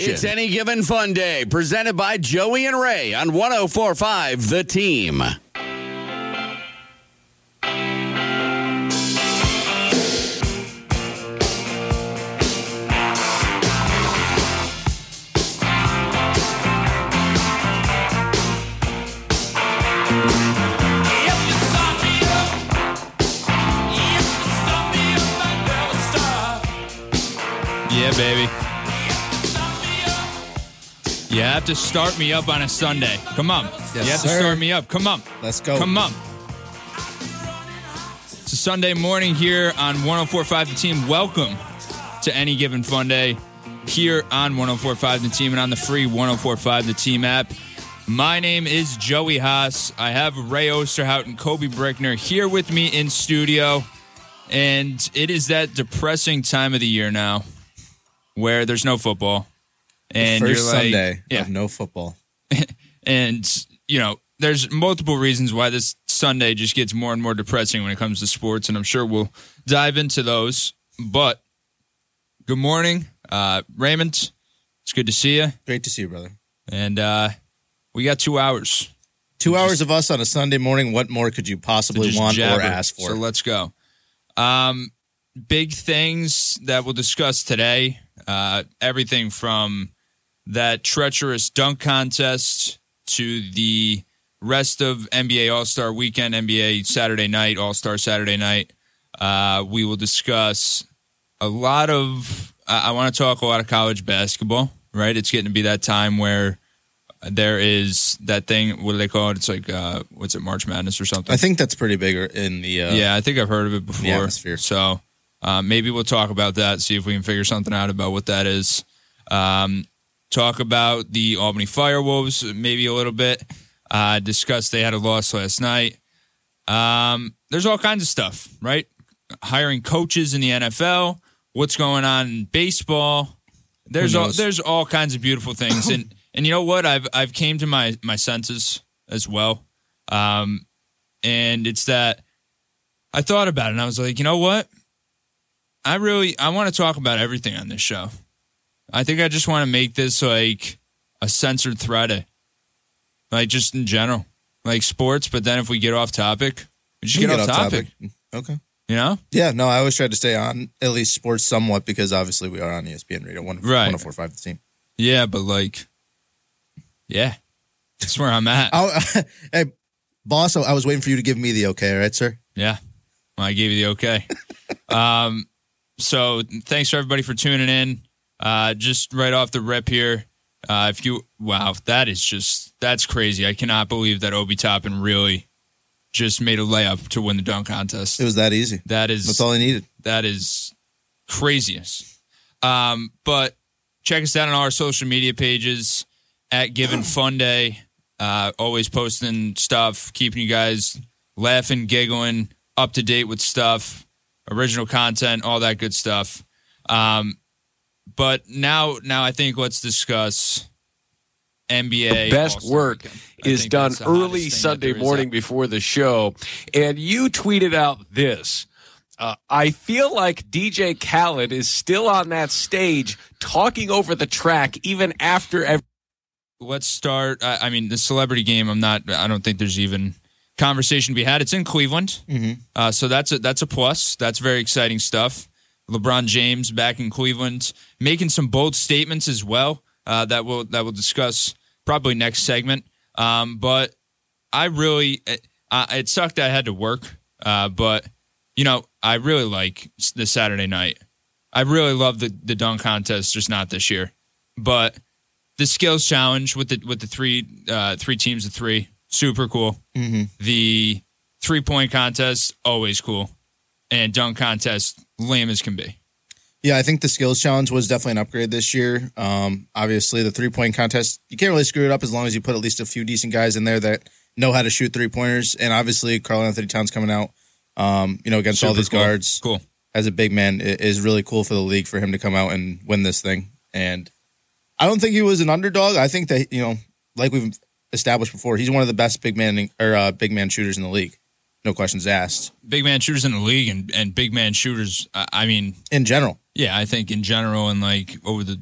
It's Any Given Fun Day, presented by Joey and Ray on 104.5 The Team. Yeah, baby. You have to start me up on a Sunday. Come on. Yes, you have to start me up. Come on. Let's go. Come on. It's a Sunday morning here on 104.5 The Team. Welcome to Any Given Fun Day here on 104.5 The Team and on the free 104.5 The Team app. My name is Joey Haas. I have Ray Osterhout and Kobe Brickner here with me in studio. And it is that depressing time of the year now where there's no football. And the first Sunday of no football. And, you know, there's multiple reasons why this Sunday just gets more and more depressing when it comes to sports, and I'm sure we'll dive into those. But good morning, Raymond. It's good to see you. Great to see you, brother. And we got 2 hours. 2 hours of us on a Sunday morning. What more could you possibly want or ask for? So let's go. Big things that we'll discuss today. Everything from that treacherous dunk contest to the rest of NBA All-Star Weekend, NBA Saturday night, All-Star Saturday night. We will discuss a lot of, I want to talk a lot of college basketball, right? It's getting to be that time where there is that thing, what do they call it? It's like, what's it, March Madness or something? I think that's pretty big in the yeah, I think I've heard of it before. Atmosphere. So maybe we'll talk about that, see if we can figure something out about what that is. Talk about the Albany Firewolves maybe a little bit. Discuss they had a loss last night. There's all kinds of stuff, right? Hiring coaches in the NFL, what's going on in baseball. There's all kinds of beautiful things. And you know what? I've came to my senses as well. And it's that I thought about it and I was like, you know what? I want to talk about everything on this show. I think I just want to make this like a censored thread, like just in general, like sports. But then if we get off topic, we just get off topic. Okay. You know? Yeah. No, I always try to stay on at least sports somewhat because obviously we are on ESPN Radio 104.5 The Team. Yeah, but like, yeah, that's where I'm at. Hey, boss, I was waiting for you to give me the okay, all right, sir? Yeah. Well, I gave you the okay. So thanks for everybody for tuning in. Just right off the rip here. That's crazy. I cannot believe that Obi Toppin really just made a layup to win the dunk contest. It was that easy. That's all he needed. That is craziest. But check us out on our social media pages at Given Fun Day. Always posting stuff, keeping you guys laughing, giggling, up to date with stuff. Original content, all that good stuff. But now I think let's discuss NBA. The best All-Star work is done early Sunday morning before the show. And you tweeted out this. I feel like DJ Khaled is still on that stage talking over the track even after every... Let's start. I mean, the celebrity game, I don't think there's even... conversation to be had. It's in Cleveland. Mm-hmm. So that's a plus. That's very exciting stuff. LeBron James back in Cleveland, making some bold statements as well that we'll discuss probably next segment. But I really, it sucked that I had to work. But, you know, I really like the Saturday night. I really love the dunk contest, just not this year. But the skills challenge with the three teams of three. Super cool. Mm-hmm. The three-point contest, always cool. And dunk contest, lame as can be. Yeah, I think the skills challenge was definitely an upgrade this year. Obviously, the three-point contest, you can't really screw it up as long as you put at least a few decent guys in there that know how to shoot three-pointers. And obviously, Carl Anthony Towns coming out against all these guards. Cool. As a big man, it is really cool for the league for him to come out and win this thing. And I don't think he was an underdog. I think that, you know, like we've established before, he's one of the best big man shooters in the league. No questions asked. Big man shooters in the league and big man shooters, I mean... in general. Yeah, I think in general and like over the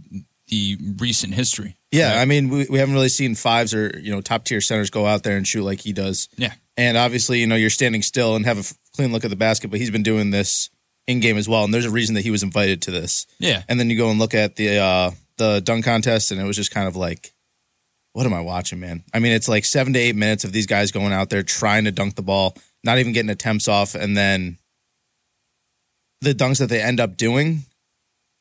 the recent history. Yeah, right? I mean, we haven't really seen fives or, you know, top-tier centers go out there and shoot like he does. Yeah. And obviously, you know, you're standing still and have a clean look at the basket, but he's been doing this in-game as well, and there's a reason that he was invited to this. Yeah. And then you go and look at the dunk contest, and it was just kind of like, what am I watching, man? I mean, it's like 7 to 8 minutes of these guys going out there trying to dunk the ball, not even getting attempts off, and then the dunks that they end up doing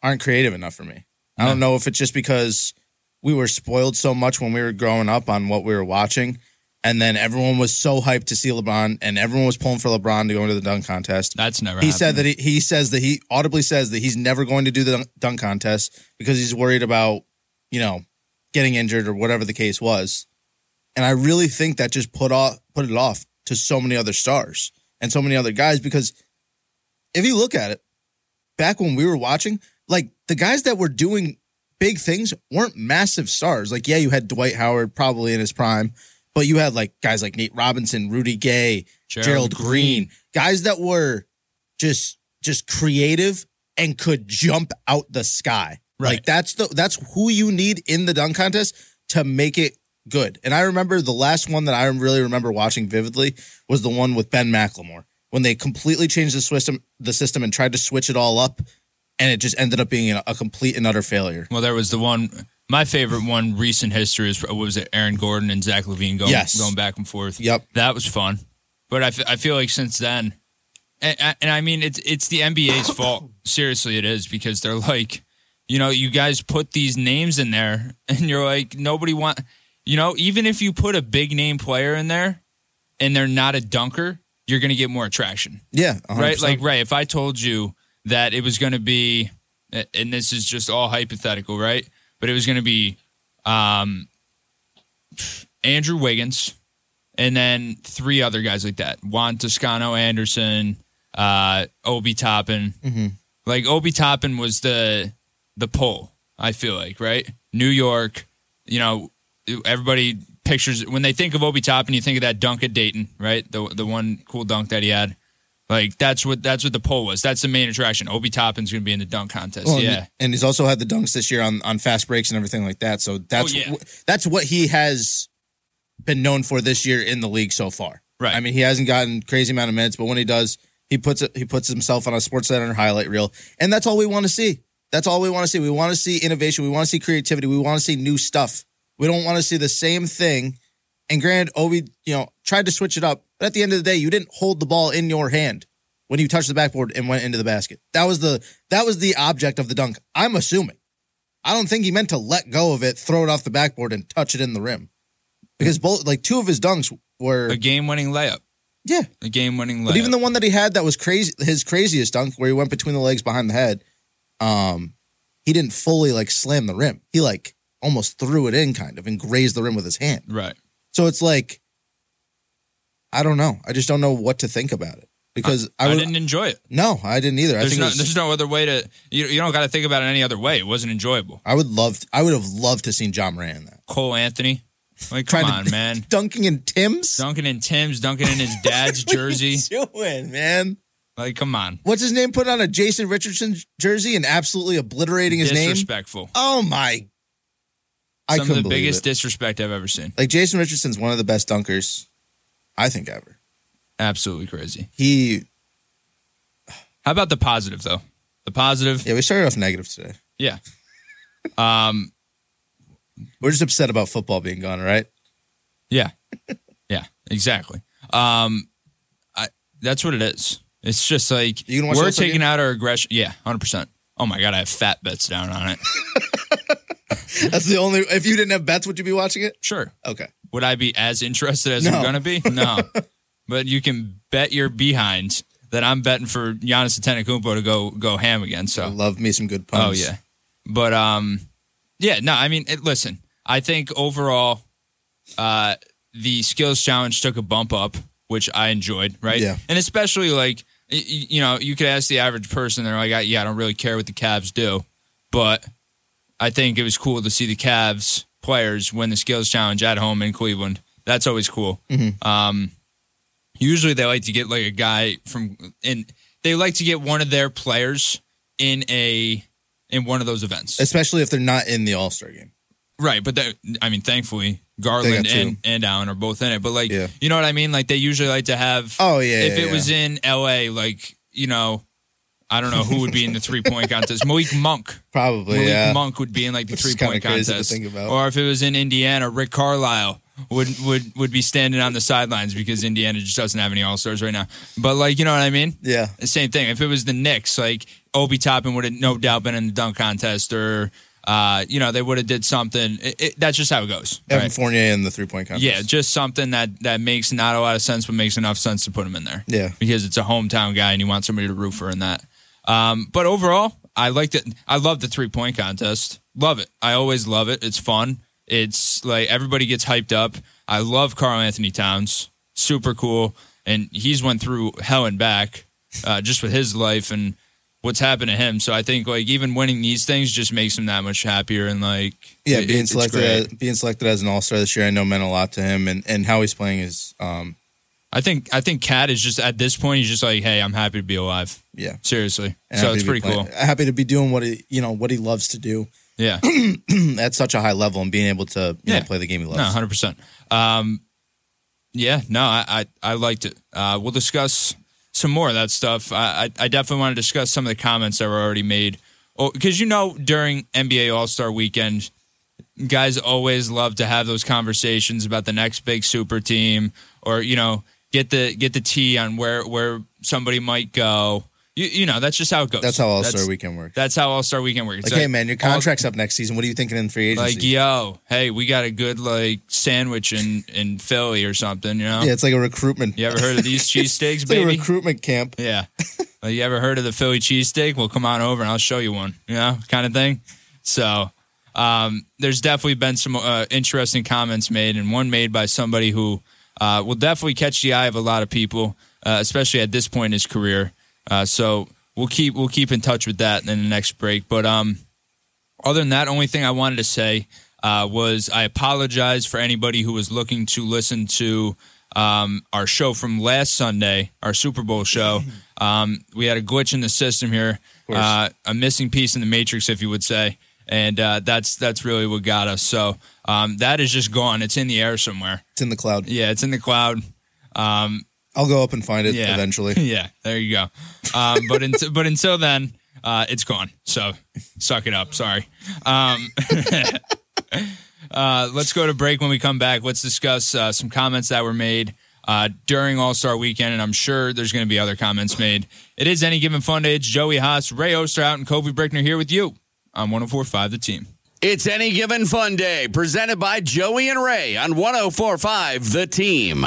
aren't creative enough for me. I don't know if it's just because we were spoiled so much when we were growing up on what we were watching, and then everyone was so hyped to see LeBron, and everyone was pulling for LeBron to go into the dunk contest. That's never happened. He audibly says that he's never going to do the dunk contest because he's worried about, you know, getting injured or whatever the case was. And I really think that just put it off to so many other stars and so many other guys, because if you look at it, back when we were watching, like, the guys that were doing big things weren't massive stars. Like, yeah, you had Dwight Howard probably in his prime, but you had, like, guys like Nate Robinson, Rudy Gay, Gerald Green, guys that were just creative and could jump out the sky. Right. Like, that's who you need in the dunk contest to make it good. And I remember the last one that I really remember watching vividly was the one with Ben McLemore, when they completely changed the system and tried to switch it all up, and it just ended up being a complete and utter failure. Well, there was the one, my favorite one, recent history is, what was it, Aaron Gordon and Zach LaVine going back and forth. Yep. That was fun. But I feel like since then, and I mean, it's the NBA's fault. Seriously, it is, because they're like, you know, you guys put these names in there, and you're like, nobody wants, you know, even if you put a big-name player in there, and they're not a dunker, you're going to get more attraction. Yeah, 100%. Right? Like, Ray, if I told you that it was going to be, and this is just all hypothetical, right? But it was going to be Andrew Wiggins, and then three other guys like that. Juan Toscano-Anderson, Obi Toppin. Mm-hmm. Like, Obi Toppin was the pull, I feel like, right? New York, you know, everybody pictures, when they think of Obi Toppin, you think of that dunk at Dayton, right? The one cool dunk that he had. Like, that's what the poll was. That's the main attraction. Obi Toppin's going to be in the dunk contest. Well, yeah, and he's also had the dunks this year on fast breaks and everything like that. So that's what he has been known for this year in the league so far. Right. I mean, he hasn't gotten crazy amount of minutes, but when he does, he puts himself on a SportsCenter highlight reel, and that's all we want to see. That's all we want to see. We want to see innovation. We want to see creativity. We want to see new stuff. We don't want to see the same thing. And granted, Obi, you know, tried to switch it up, but at the end of the day, you didn't hold the ball in your hand when you touched the backboard and went into the basket. That was the object of the dunk, I'm assuming. I don't think he meant to let go of it, throw it off the backboard, and touch it in the rim. Because both, like, two of his dunks were a game-winning layup. Yeah. A game-winning layup. But even the one that he had that was crazy, his craziest dunk, where he went between the legs behind the head, he didn't fully, like, slam the rim. He, like, almost threw it in, kind of, and grazed the rim with his hand. Right. So it's like, I don't know. I just don't know what to think about it, because I didn't enjoy it. No, I didn't either. There's no other way to. You don't got to think about it any other way. It wasn't enjoyable. I would have loved to seen John Moran in that. Cole Anthony, like, come on, man. Dunking in Tim's, dunking in his dad's jersey. What are you doing, man? Like, come on. What's his name? Put on a Jason Richardson jersey and absolutely obliterating his name. Disrespectful. Oh my God. Some of the biggest disrespect I've ever seen. Like, Jason Richardson's one of the best dunkers, I think, ever. Absolutely crazy. How about the positive, though? The positive. Yeah, we started off negative today. Yeah. We're just upset about football being gone, right? Yeah. Yeah, exactly. That's what it is. It's just like, we're taking out our aggression. Yeah, 100%. Oh, my God, I have fat bets down on it. That's the only. If you didn't have bets, would you be watching it? Sure. Okay. Would I be as interested as I'm gonna be? No. But you can bet your behinds that I'm betting for Giannis Antetokounmpo to go ham again. So I love me some good puns. Oh yeah. But yeah. No, I mean, listen. I think overall, the skills challenge took a bump up, which I enjoyed. Right. Yeah. And especially, like, you know, you could ask the average person, they're like, yeah, I don't really care what the Cavs do, but I think it was cool to see the Cavs players win the skills challenge at home in Cleveland. That's always cool. Mm-hmm. Usually they like to get, like, a guy from, and they like to get one of their players in a in one of those events. Especially if they're not in the All-Star game. Right, but thankfully, Garland and Allen are both in it. But, you know what I mean? Like, they usually like to have... Oh, yeah, if it was in L.A., like, you know... I don't know who would be in the three-point contest. Malik Monk. Probably, Malik Monk would be in, like, the three-point contest. To think about. Or if it was in Indiana, Rick Carlisle would be standing on the sidelines because Indiana just doesn't have any All-Stars right now. But, like, you know what I mean? Yeah. The same thing. If it was the Knicks, like, Obi Toppin would have no doubt been in the dunk contest or... they would have did something. That's just how it goes. Evan Fournier in the three-point contest. Yeah, just something that makes not a lot of sense, but makes enough sense to put him in there. Yeah. Because it's a hometown guy, and you want somebody to root for in that. But overall, I liked it. I love the three-point contest. Love it. I always love it. It's fun. It's like everybody gets hyped up. I love Carl Anthony Towns. Super cool. And he's went through hell and back just with his life and what's happened to him. So I think even winning these things just makes him that much happier and being selected as an All-Star this year, I know meant a lot to him and how he's playing is I think Cat is just at this point he's just like, hey, I'm happy to be alive. Yeah. Seriously. And so it's pretty cool. Happy to be doing what he loves to do. Yeah. At such a high level and being able to you know, play the game he loves. No, 100%. I liked it. We'll discuss some more of that stuff. I definitely want to discuss some of the comments that were already made. Because, during NBA All-Star Weekend, guys always love to have those conversations about the next big super team or, get the tea on where somebody might go. That's just how it goes. That's how All-Star Weekend works. That's how All-Star Weekend works. Hey, man, your contract's up next season. What are you thinking in free agency? We got a good, sandwich in Philly or something, Yeah, it's like a recruitment. You ever heard of these cheesesteaks, baby? It's like a recruitment camp. Yeah. You ever heard of the Philly cheesesteak? Well, come on over and I'll show you one, kind of thing. So there's definitely been some interesting comments made, and one made by somebody who will definitely catch the eye of a lot of people, especially at this point in his career. So we'll keep in touch with that in the next break. But other than that, only thing I wanted to say was I apologize for anybody who was looking to listen to our show from last Sunday, our Super Bowl show. We had a glitch in the system here, a missing piece in the matrix, if you would say, and that's really what got us. So that is just gone. It's in the air somewhere. It's in the cloud. Yeah, it's in the cloud. I'll go up and find it eventually. Yeah, there you go. But until then, it's gone. So suck it up. Sorry. Let's go to break. When we come back, let's discuss some comments that were made during All-Star Weekend, and I'm sure there's going to be other comments made. It is Any Given Fun Day. It's Joey Haas, Ray Osterhout, and Kobe Brickner here with you on 104.5 The Team. It's Any Given Fun Day, presented by Joey and Ray on 104.5 The Team.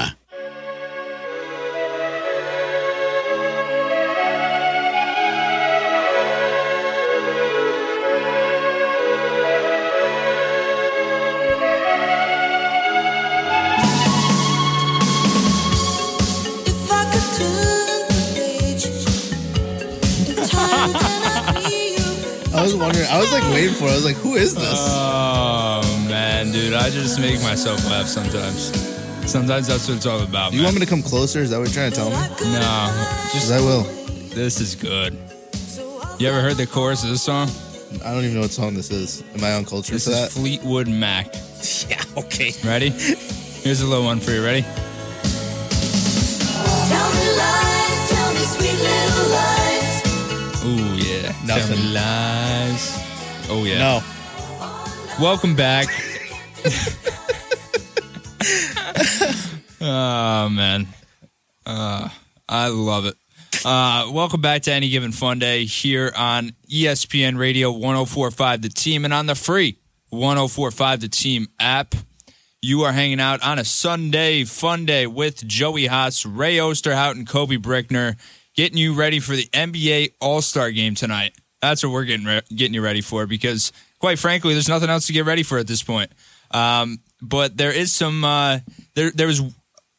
I was wondering, waiting for it. I was like, who is this? Oh, man, dude. I just make myself laugh sometimes. Sometimes that's what it's all about, man. You want me to come closer? Is that what you're trying to tell me? No. Just I will. This is good. You ever heard the chorus of this song? I don't even know what song this is. Am I on culture for that? This is Fleetwood Mac. Yeah, okay. Ready? Here's a little one for you. Ready? Tell me lies. Tell me sweet little lies. Ooh, yeah. Nothing. Tell me lies. Oh, yeah. No. Welcome back. Oh, man. I love it. Welcome back to Any Given Fun Day here on ESPN Radio 104.5 The Team and on the free 104.5 The Team app. You are hanging out on a Sunday Fun Day with Joey Haas, Ray Osterhout, and Kobe Brickner. Getting you ready for the NBA All-Star Game tonight. That's what we're getting you ready for because, quite frankly, there's nothing else to get ready for at this point. But there is some there was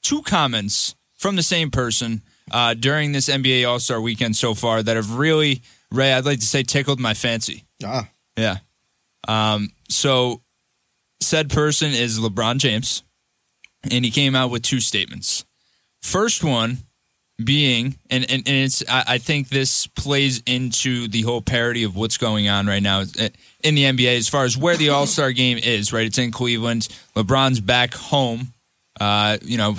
two comments from the same person during this NBA All-Star Weekend so far that have really, Ray, I'd like to say tickled my fancy. Ah. Yeah. So said person is LeBron James, and he came out with two statements. First one being, and it's, I think this plays into the whole parody of what's going on right now in the NBA as far as where the All-Star game is, right? It's in Cleveland. LeBron's back home. You know,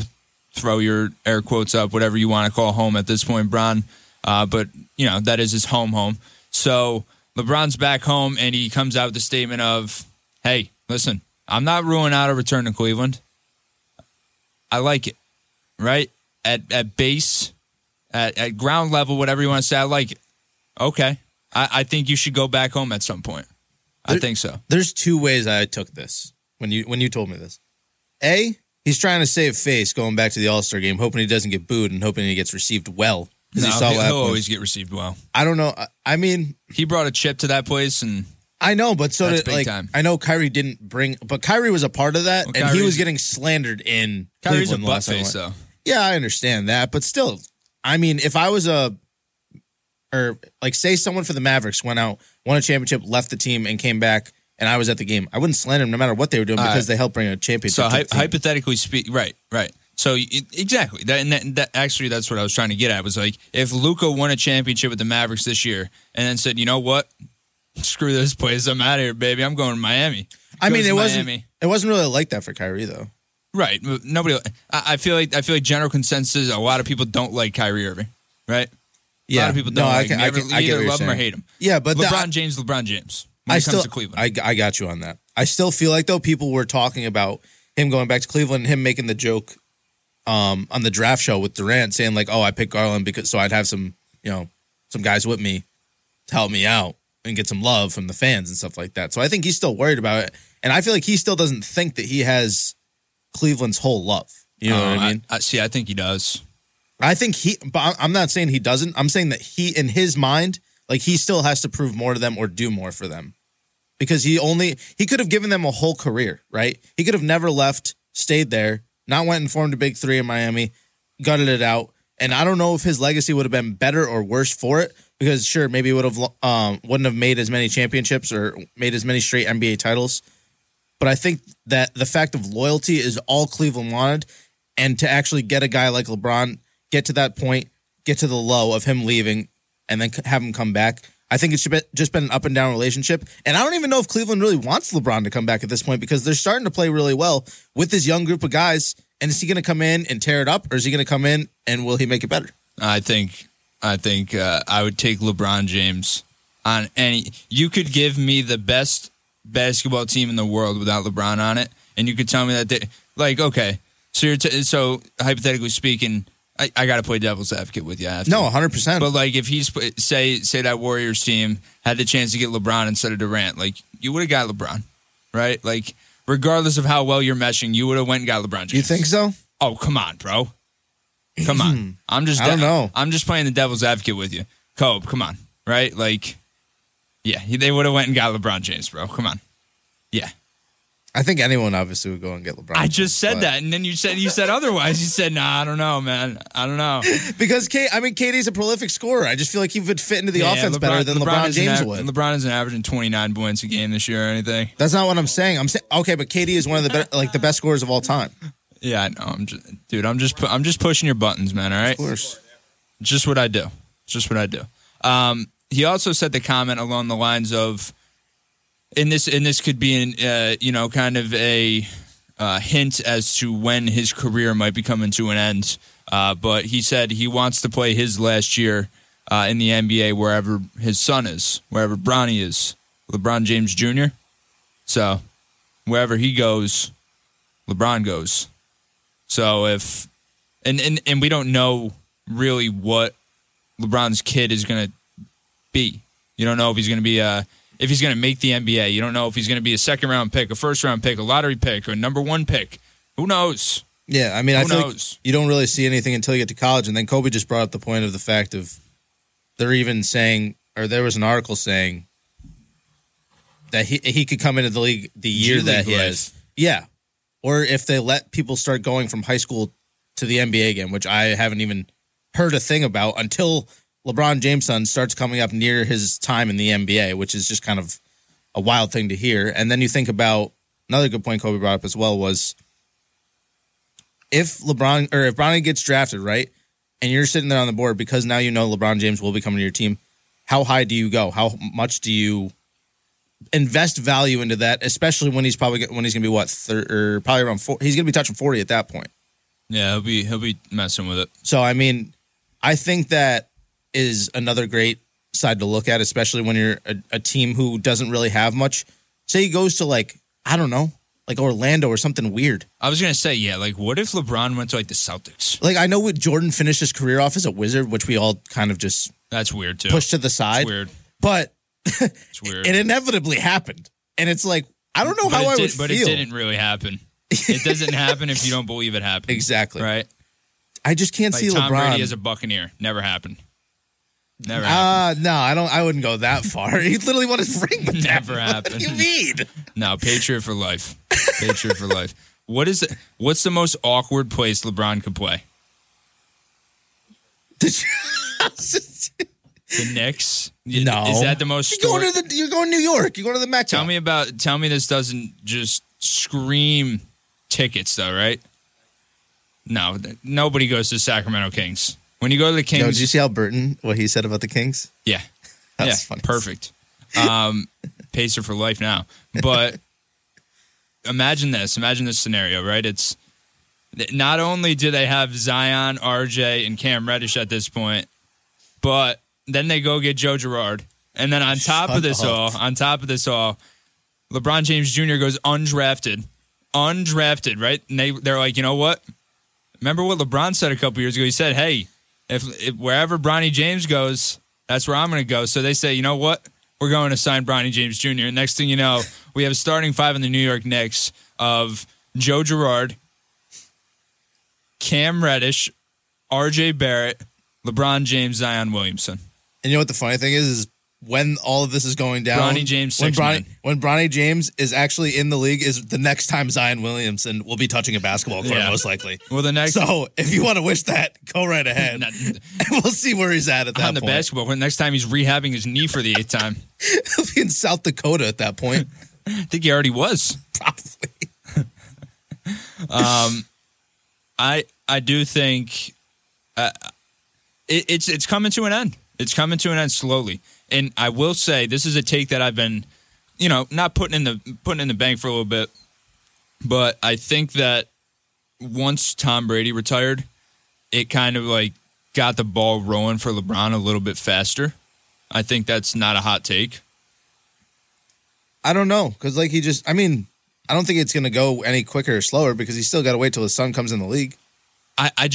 throw your air quotes up, whatever you want to call home at this point, Bron. But, you know, that is his home. So LeBron's back home, and he comes out with the statement of, hey, listen, I'm not ruling out a return to Cleveland. I like it, right? At base, at ground level, whatever you want to say, I like it. Okay. I think you should go back home at some point. I think so. There's two ways I took this when you told me this. A, he's trying to save face going back to the All-Star game, hoping he doesn't get booed and hoping he gets received well. No, he'll always get received well. I don't know. I mean, he brought a chip to that place, and I know, but so did I know Kyrie didn't bring, but Kyrie was a part of that, and he was getting slandered in Cleveland last night. Kyrie's a buttface, though. Yeah, I understand that, but still, I mean, if I was say someone for the Mavericks went out, won a championship, left the team, and came back, and I was at the game, I wouldn't slander them no matter what they were doing because they helped bring a championship. So hypothetically speaking, right. So exactly, that that's what I was trying to get at, was like, if Luka won a championship with the Mavericks this year and then said, you know what, screw this place, I'm out of here, baby, I'm going to Miami. It wasn't really like that for Kyrie, though. Right. Nobody. I feel like general consensus is a lot of people don't like Kyrie Irving. Right. Yeah. A lot of people don't like him. Either love him or hate him. Yeah, but LeBron James. When it comes to Cleveland, I got you on that. I still feel like, though, people were talking about him going back to Cleveland, him making the joke on the draft show with Durant, saying like, "Oh, I picked Garland because so I'd have some guys with me to help me out and get some love from the fans and stuff like that." So I think he's still worried about it, and I feel like he still doesn't think that he has Cleveland's whole love. You know what I mean? I think he does. I think but I'm not saying he doesn't. I'm saying that he, in his mind, like, he still has to prove more to them or do more for them. Because he could have given them a whole career, right? He could have never left, stayed there, not went and formed a big three in Miami, gutted it out. And I don't know if his legacy would have been better or worse for it, because sure, maybe he wouldn't have made as many championships or made as many straight NBA titles. But I think that the fact of loyalty is all Cleveland wanted, and to actually get a guy like LeBron, get to that point, get to the low of him leaving, and then have him come back. I think it's just been an up-and-down relationship. And I don't even know if Cleveland really wants LeBron to come back at this point, because they're starting to play really well with this young group of guys. And is he going to come in and tear it up, or is he going to come in and will he make it better? I think I would take LeBron James on any – you could give me the best – basketball team in the world without LeBron on it, and you could tell me that they, like, okay, so you're so hypothetically speaking, I got to play devil's advocate with you. No, 100%. But like, if he's say that Warriors team had the chance to get LeBron instead of Durant, like, you would have got LeBron, right? Like, regardless of how well you're meshing, you would have went and got LeBron James. You think so? Oh, come on, bro. Come on. I don't know. I'm just playing the devil's advocate with you, Kobe. Come on, right? Like. Yeah, they would have went and got LeBron James, bro. Come on. Yeah. I think anyone obviously would go and get LeBron James. I just said that, and then you said otherwise. You said, nah, I don't know, man. I don't know. Because, KD's a prolific scorer. I just feel like he would fit into the offense better than LeBron James would. LeBron isn't averaging 29 points a game this year or anything. That's not what I'm saying. I'm saying, okay, but KD is one of the the best scorers of all time. Yeah, I know. I'm just pushing your buttons, man, all right? Of course. Just what I do. He also said the comment along the lines of, and this could be kind of a hint as to when his career might be coming to an end. But he said he wants to play his last year in the NBA wherever his son is, wherever Bronny is, LeBron James Jr. So wherever he goes, LeBron goes. So if and we don't know really what LeBron's kid is going to be. You don't know if he's going to be if he's going to make the NBA. You don't know if he's going to be a second-round pick, a first-round pick, a lottery pick, or a number one pick. Who knows? Yeah, I mean, I feel like you don't really see anything until you get to college. And then Kobe just brought up the point of the fact of they're even saying, or there was an article saying that he could come into the league the year that he has. Yeah, or if they let people start going from high school to the NBA again, which I haven't even heard a thing about until LeBron James' son starts coming up near his time in the NBA, which is just kind of a wild thing to hear. And then you think about another good point Kobe brought up as well was if Bronny gets drafted, right? and you're sitting there on the board because now you know LeBron James will be coming to your team, how high do you go? How much do you invest value into that, especially when he's probably going to be probably around 40, he's going to be touching 40 at that point. Yeah, he'll be messing with it. So I mean, I think that is another great side to look at, especially when you're a team who doesn't really have much. Say he goes to like Orlando or something weird. I was going to say, yeah, like what if LeBron went to like the Celtics? Like I know what Jordan finished his career off as a Wizard, which we all kind of just that's weird too. Pushed to the side. It's weird. But it's weird. It inevitably happened. And it's like, I don't know how I would feel. But it didn't really happen. It doesn't happen if you don't believe it happened. Exactly. Right? I just can't see LeBron. Tom Brady as a Buccaneer. Never happened. Never happened. No, I wouldn't go that far. He literally won his ring with that. Never happened. What do you mean? No, Patriot for life. Patriot for life. What's the most awkward place LeBron could play? The Knicks? No. Is that the most... You're going to New York. You're going to the Mecca. Tell me this doesn't just scream tickets, though, right? No. Nobody goes to the Sacramento Kings. When you go to the Kings... Yo, did you see how Burton, what he said about the Kings? Yeah. That's funny. Perfect. Pacer for life now. But imagine this. Imagine this scenario, right? It's... Not only do they have Zion, RJ, and Cam Reddish at this point, but... Then they go get Joe Girard. And then on top of this all, LeBron James Jr. goes undrafted. Undrafted, right? And they're like, you know what? Remember what LeBron said a couple years ago? He said, hey, if wherever Bronny James goes, that's where I'm going to go. So they say, you know what? We're going to sign Bronny James Jr. And next thing you know, we have a starting five in the New York Knicks of Joe Girard, Cam Reddish, RJ Barrett, LeBron James, Zion Williamson. And you know what the funny thing is when all of this is going down, when Bronny James is actually in the league is the next time Zion Williamson will be touching a basketball court, most likely. Well, so if you want to wish that, go right ahead. We'll see where he's at that point. On the basketball court, next time he's rehabbing his knee for the 8th time. He'll be in South Dakota at that point. I think he already was. Probably. I do think... It's coming to an end. It's coming to an end slowly. And I will say this is a take that I've been, not putting in the bank for a little bit. But I think that once Tom Brady retired, it kind of like got the ball rolling for LeBron a little bit faster. I think that's not a hot take. I don't know, because I don't think it's going to go any quicker or slower because he's still got to wait till his son comes in the league. I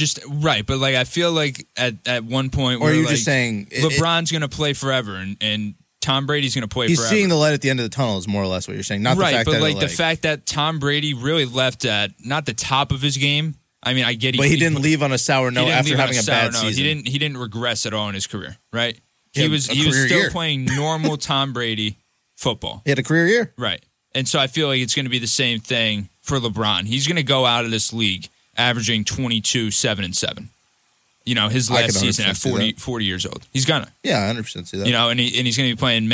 feel like at one point... Or are you just saying... LeBron's going to play forever and Tom Brady's going to play forever. He's seeing the light at the end of the tunnel is more or less what you're saying. The fact that Tom Brady really left at not the top of his game. I mean, I get it. But he didn't leave on a sour note after having a bad season. He didn't regress at all in his career, right? He was still playing normal Tom Brady football. He had a career year. Right. And so I feel like it's going to be the same thing for LeBron. He's going to go out of this league averaging 22, 7-7. His last season at 40 years old. He's gonna. Yeah, I 100% see that. And he's going to be playing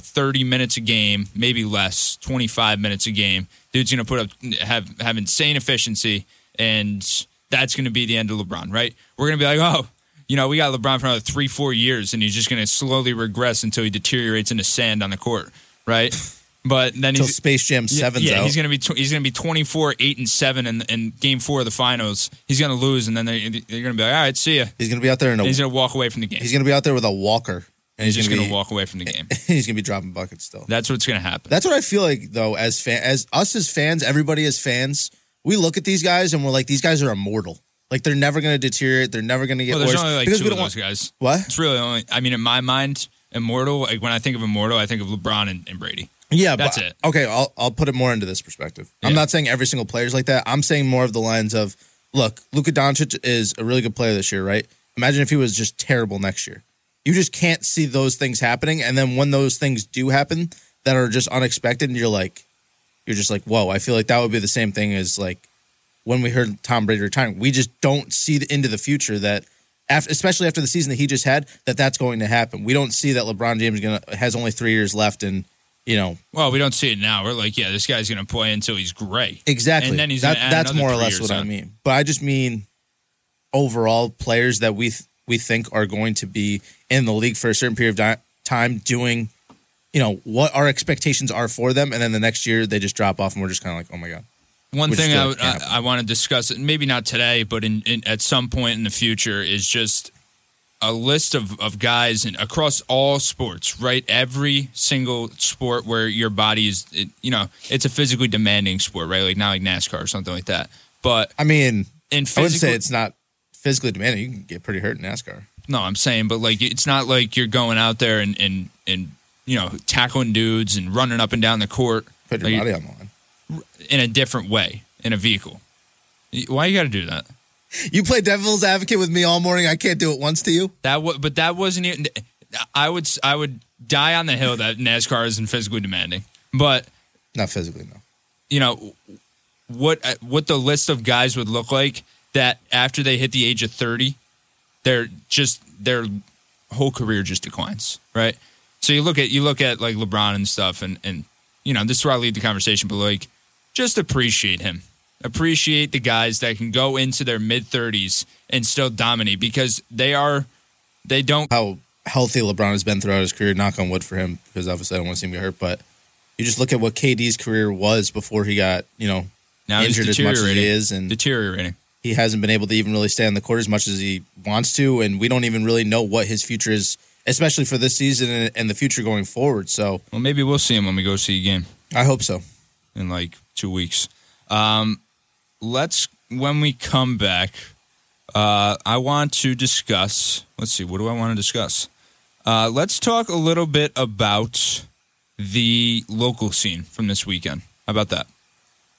30 minutes a game, maybe less, 25 minutes a game. Dude's going to have insane efficiency, and that's going to be the end of LeBron, right? We're going to be like, oh, we got LeBron for another 3-4 years, and he's just going to slowly regress until he deteriorates into sand on the court, right? But then he's Space Jam 7's out. He's going to be 24, 8-7 in Game 4 of the Finals. He's going to lose, and then they're going to be like, all right, see ya. He's going to be out there, and he's going to walk away from the game. He's going to be out there with a walker, and he's just going to walk away from the game. He's going to be dropping buckets still. That's what's going to happen. That's what I feel like, though, as us as fans, everybody as fans, we look at these guys and we're like, these guys are immortal. Like they're never going to deteriorate. They're never going to get worse. There's only two of those guys. What? It's really only. I mean, in my mind, immortal. Like when I think of immortal, I think of LeBron and Brady. Yeah, that's it. Okay, I'll put it more into this perspective. Yeah. I'm not saying every single player is like that. I'm saying more of the lines of, look, Luka Doncic is a really good player this year, right? Imagine if he was just terrible next year. You just can't see those things happening, and then when those things do happen that are just unexpected, and you're just like, whoa. I feel like that would be the same thing as like when we heard Tom Brady retiring. We just don't see into the future that, especially after the season that he just had, that's going to happen. We don't see that LeBron James has only 3 years left and. Well, we don't see it now. We're like, yeah, this guy's going to play until he's gray. Exactly. And then that's more or less what I mean. But I just mean overall players that we think are going to be in the league for a certain period of time doing, you know, what our expectations are for them. And then the next year they just drop off and we're just kind of like, oh my God. One thing I want to discuss, and maybe not today, but at some point in the future, is just a list of guys across all sports, right? Every single sport where your body is, it's a physically demanding sport, right? Like not like NASCAR or something like that. But I mean, I wouldn't say it's not physically demanding. You can get pretty hurt in NASCAR. No, I'm saying, but like it's not like you're going out there and tackling dudes and running up and down the court. Put your body on the line. In a different way, in a vehicle. Why you got to do that? You play devil's advocate with me all morning. I can't do it once to you. But that wasn't even. I would die on the hill that NASCAR isn't physically demanding. But not physically, no. You know what the list of guys would look like that after they hit the age of 30, their whole career just declines, right? So you look at like LeBron and stuff, and you know this is where I lead the conversation, but like. Just appreciate him. Appreciate the guys that can go into their mid-30s and still dominate because they don't... How healthy LeBron has been throughout his career, knock on wood for him, because obviously I don't want to see him get hurt, but you just look at what KD's career was before he got, now injured as much as he is. And deteriorating. He hasn't been able to even really stay on the court as much as he wants to, and we don't even really know what his future is, especially for this season and the future going forward. So, well, maybe we'll see him when we go see a game. I hope so. And like... 2 weeks. When we come back, I want to discuss, let's see, what do I want to discuss? Let's talk a little bit about the local scene from this weekend. How about that?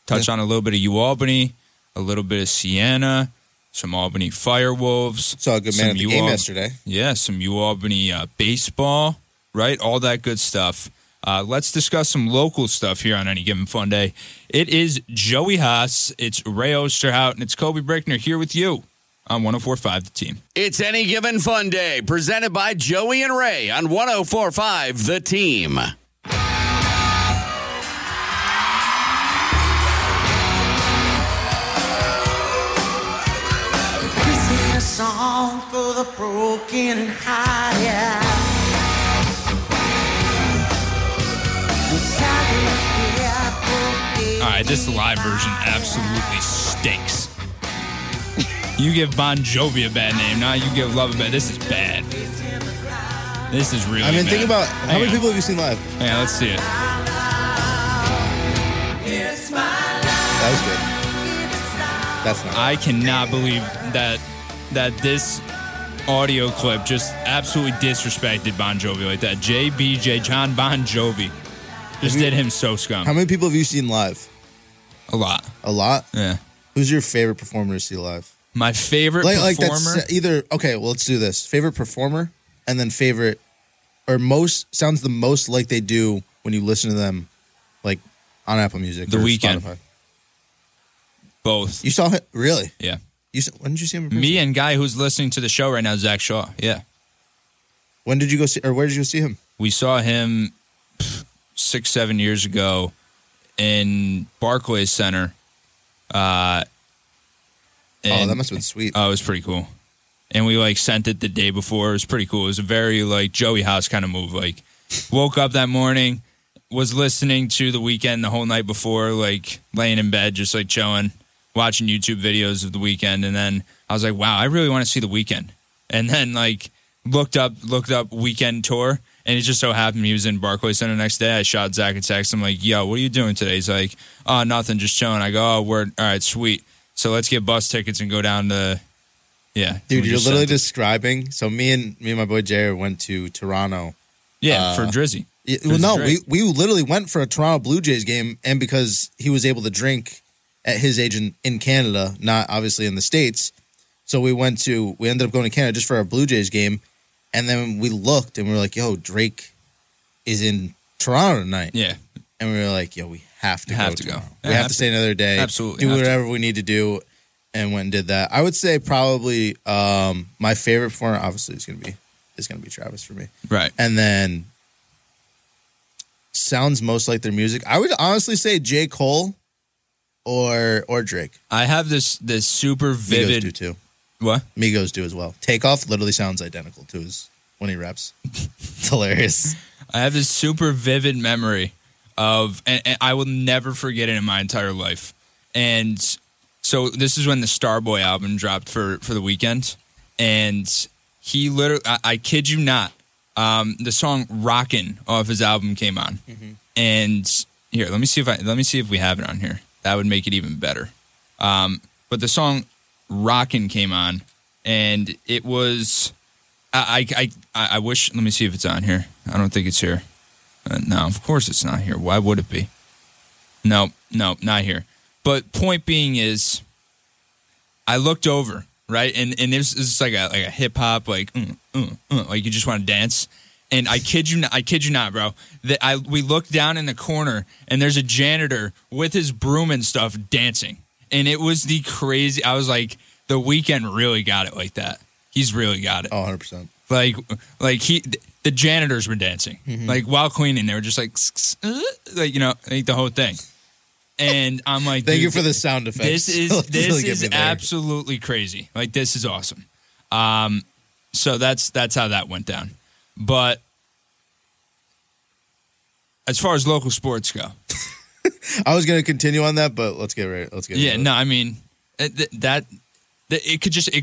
Touch on a little bit of UAlbany, a little bit of Siena, some Albany Firewolves. Saw a good man at the game yesterday. Yeah, some UAlbany baseball, right? All that good stuff. Let's discuss some local stuff here on Any Given Fun Day. It is Joey Haas, it's Ray Osterhout, and it's Kobe Brickner here with you on 104.5 The Team. It's Any Given Fun Day, presented by Joey and Ray on 104.5 The Team. We sing a song for the broken and high. All right, this live version absolutely stinks. You give Bon Jovi a bad name. Now you give Love a bad. This is bad. This is really bad. I mean, think about how many people have you seen live? Yeah, let's see it. That was good. That's not. I cannot believe that this audio clip just absolutely disrespected Bon Jovi like that. JBJ, John Bon Jovi. Did him so scum. How many people have you seen live? A lot? Yeah. Who's your favorite performer to see live? My favorite performer? That's let's do this. Favorite performer and then favorite, or most, sounds the most like they do when you listen to them, like on Apple Music or Spotify. The Weeknd. Both. You saw him? Really? Yeah. When did you see him? Me and guy who's listening to the show right now, Zach Shaw. Yeah. When did you go see, or where did you go see him? We saw him... 6-7 years ago in Barclays Center. That must have been sweet. Oh, it was pretty cool. And we sent it the day before. It was pretty cool. It was a very Joey Haas kind of move. Woke up that morning, was listening to The Weeknd the whole night before, laying in bed, just chilling, watching YouTube videos of The Weeknd. And then I was like, wow, I really want to see The Weeknd. And then looked up Weeknd tour. And it just so happened he was in Barclays Center the next day. I shot Zach and text. I'm like, yo, what are you doing today? He's like, oh, nothing, just chilling. I go, oh, word. All right, sweet. So let's get bus tickets and go down to, yeah. Dude, you're literally describing. So me and my boy Jay went to Toronto. Yeah, for Drizzy. We literally went for a Toronto Blue Jays game. And because he was able to drink at his age in Canada, not obviously in the States. So we ended up going to Canada just for our Blue Jays game. And then we looked and we were like, yo, Drake is in Toronto tonight. Yeah. And we were like, yo, we have to go. We have to stay another day. Absolutely. Do whatever we need to do. And went and did that. I would say probably my favorite performer, obviously, is gonna be Travis for me. Right. And then sounds most like their music. I would honestly say J. Cole or Drake. I have this super vivid What? Migos do as well. Takeoff literally sounds identical to his when he raps. It's hilarious. I have this super vivid memory of, and I will never forget it in my entire life. And so this is when the Starboy album dropped for the weekend. And he literally, I kid you not, the song "Rockin'" off his album came on. Mm-hmm. And here, let me see if we have it on here. That would make it even better. But the song "Rockin'" came on, and it was, I wish, let me see if it's on here. I don't think it's here. No, of course it's not here. Why would it be? No, not here. But point being is, I looked over, right? And it's like a hip hop, like you just want to dance. And I kid you not, bro. We looked down in the corner, and there's a janitor with his broom and stuff dancing. And it was the crazy. I was like, The Weeknd really got it like that. He's really got it. Oh, 100%. Like the janitors were dancing. Mm-hmm. Like, while cleaning, they were just like, you know, like the whole thing. And I'm like, thank you for the sound effects. This is absolutely crazy. Like, this is awesome. So that's how that went down. But as far as local sports go, I was going to continue on that, but let's get right. Yeah, no, I mean, it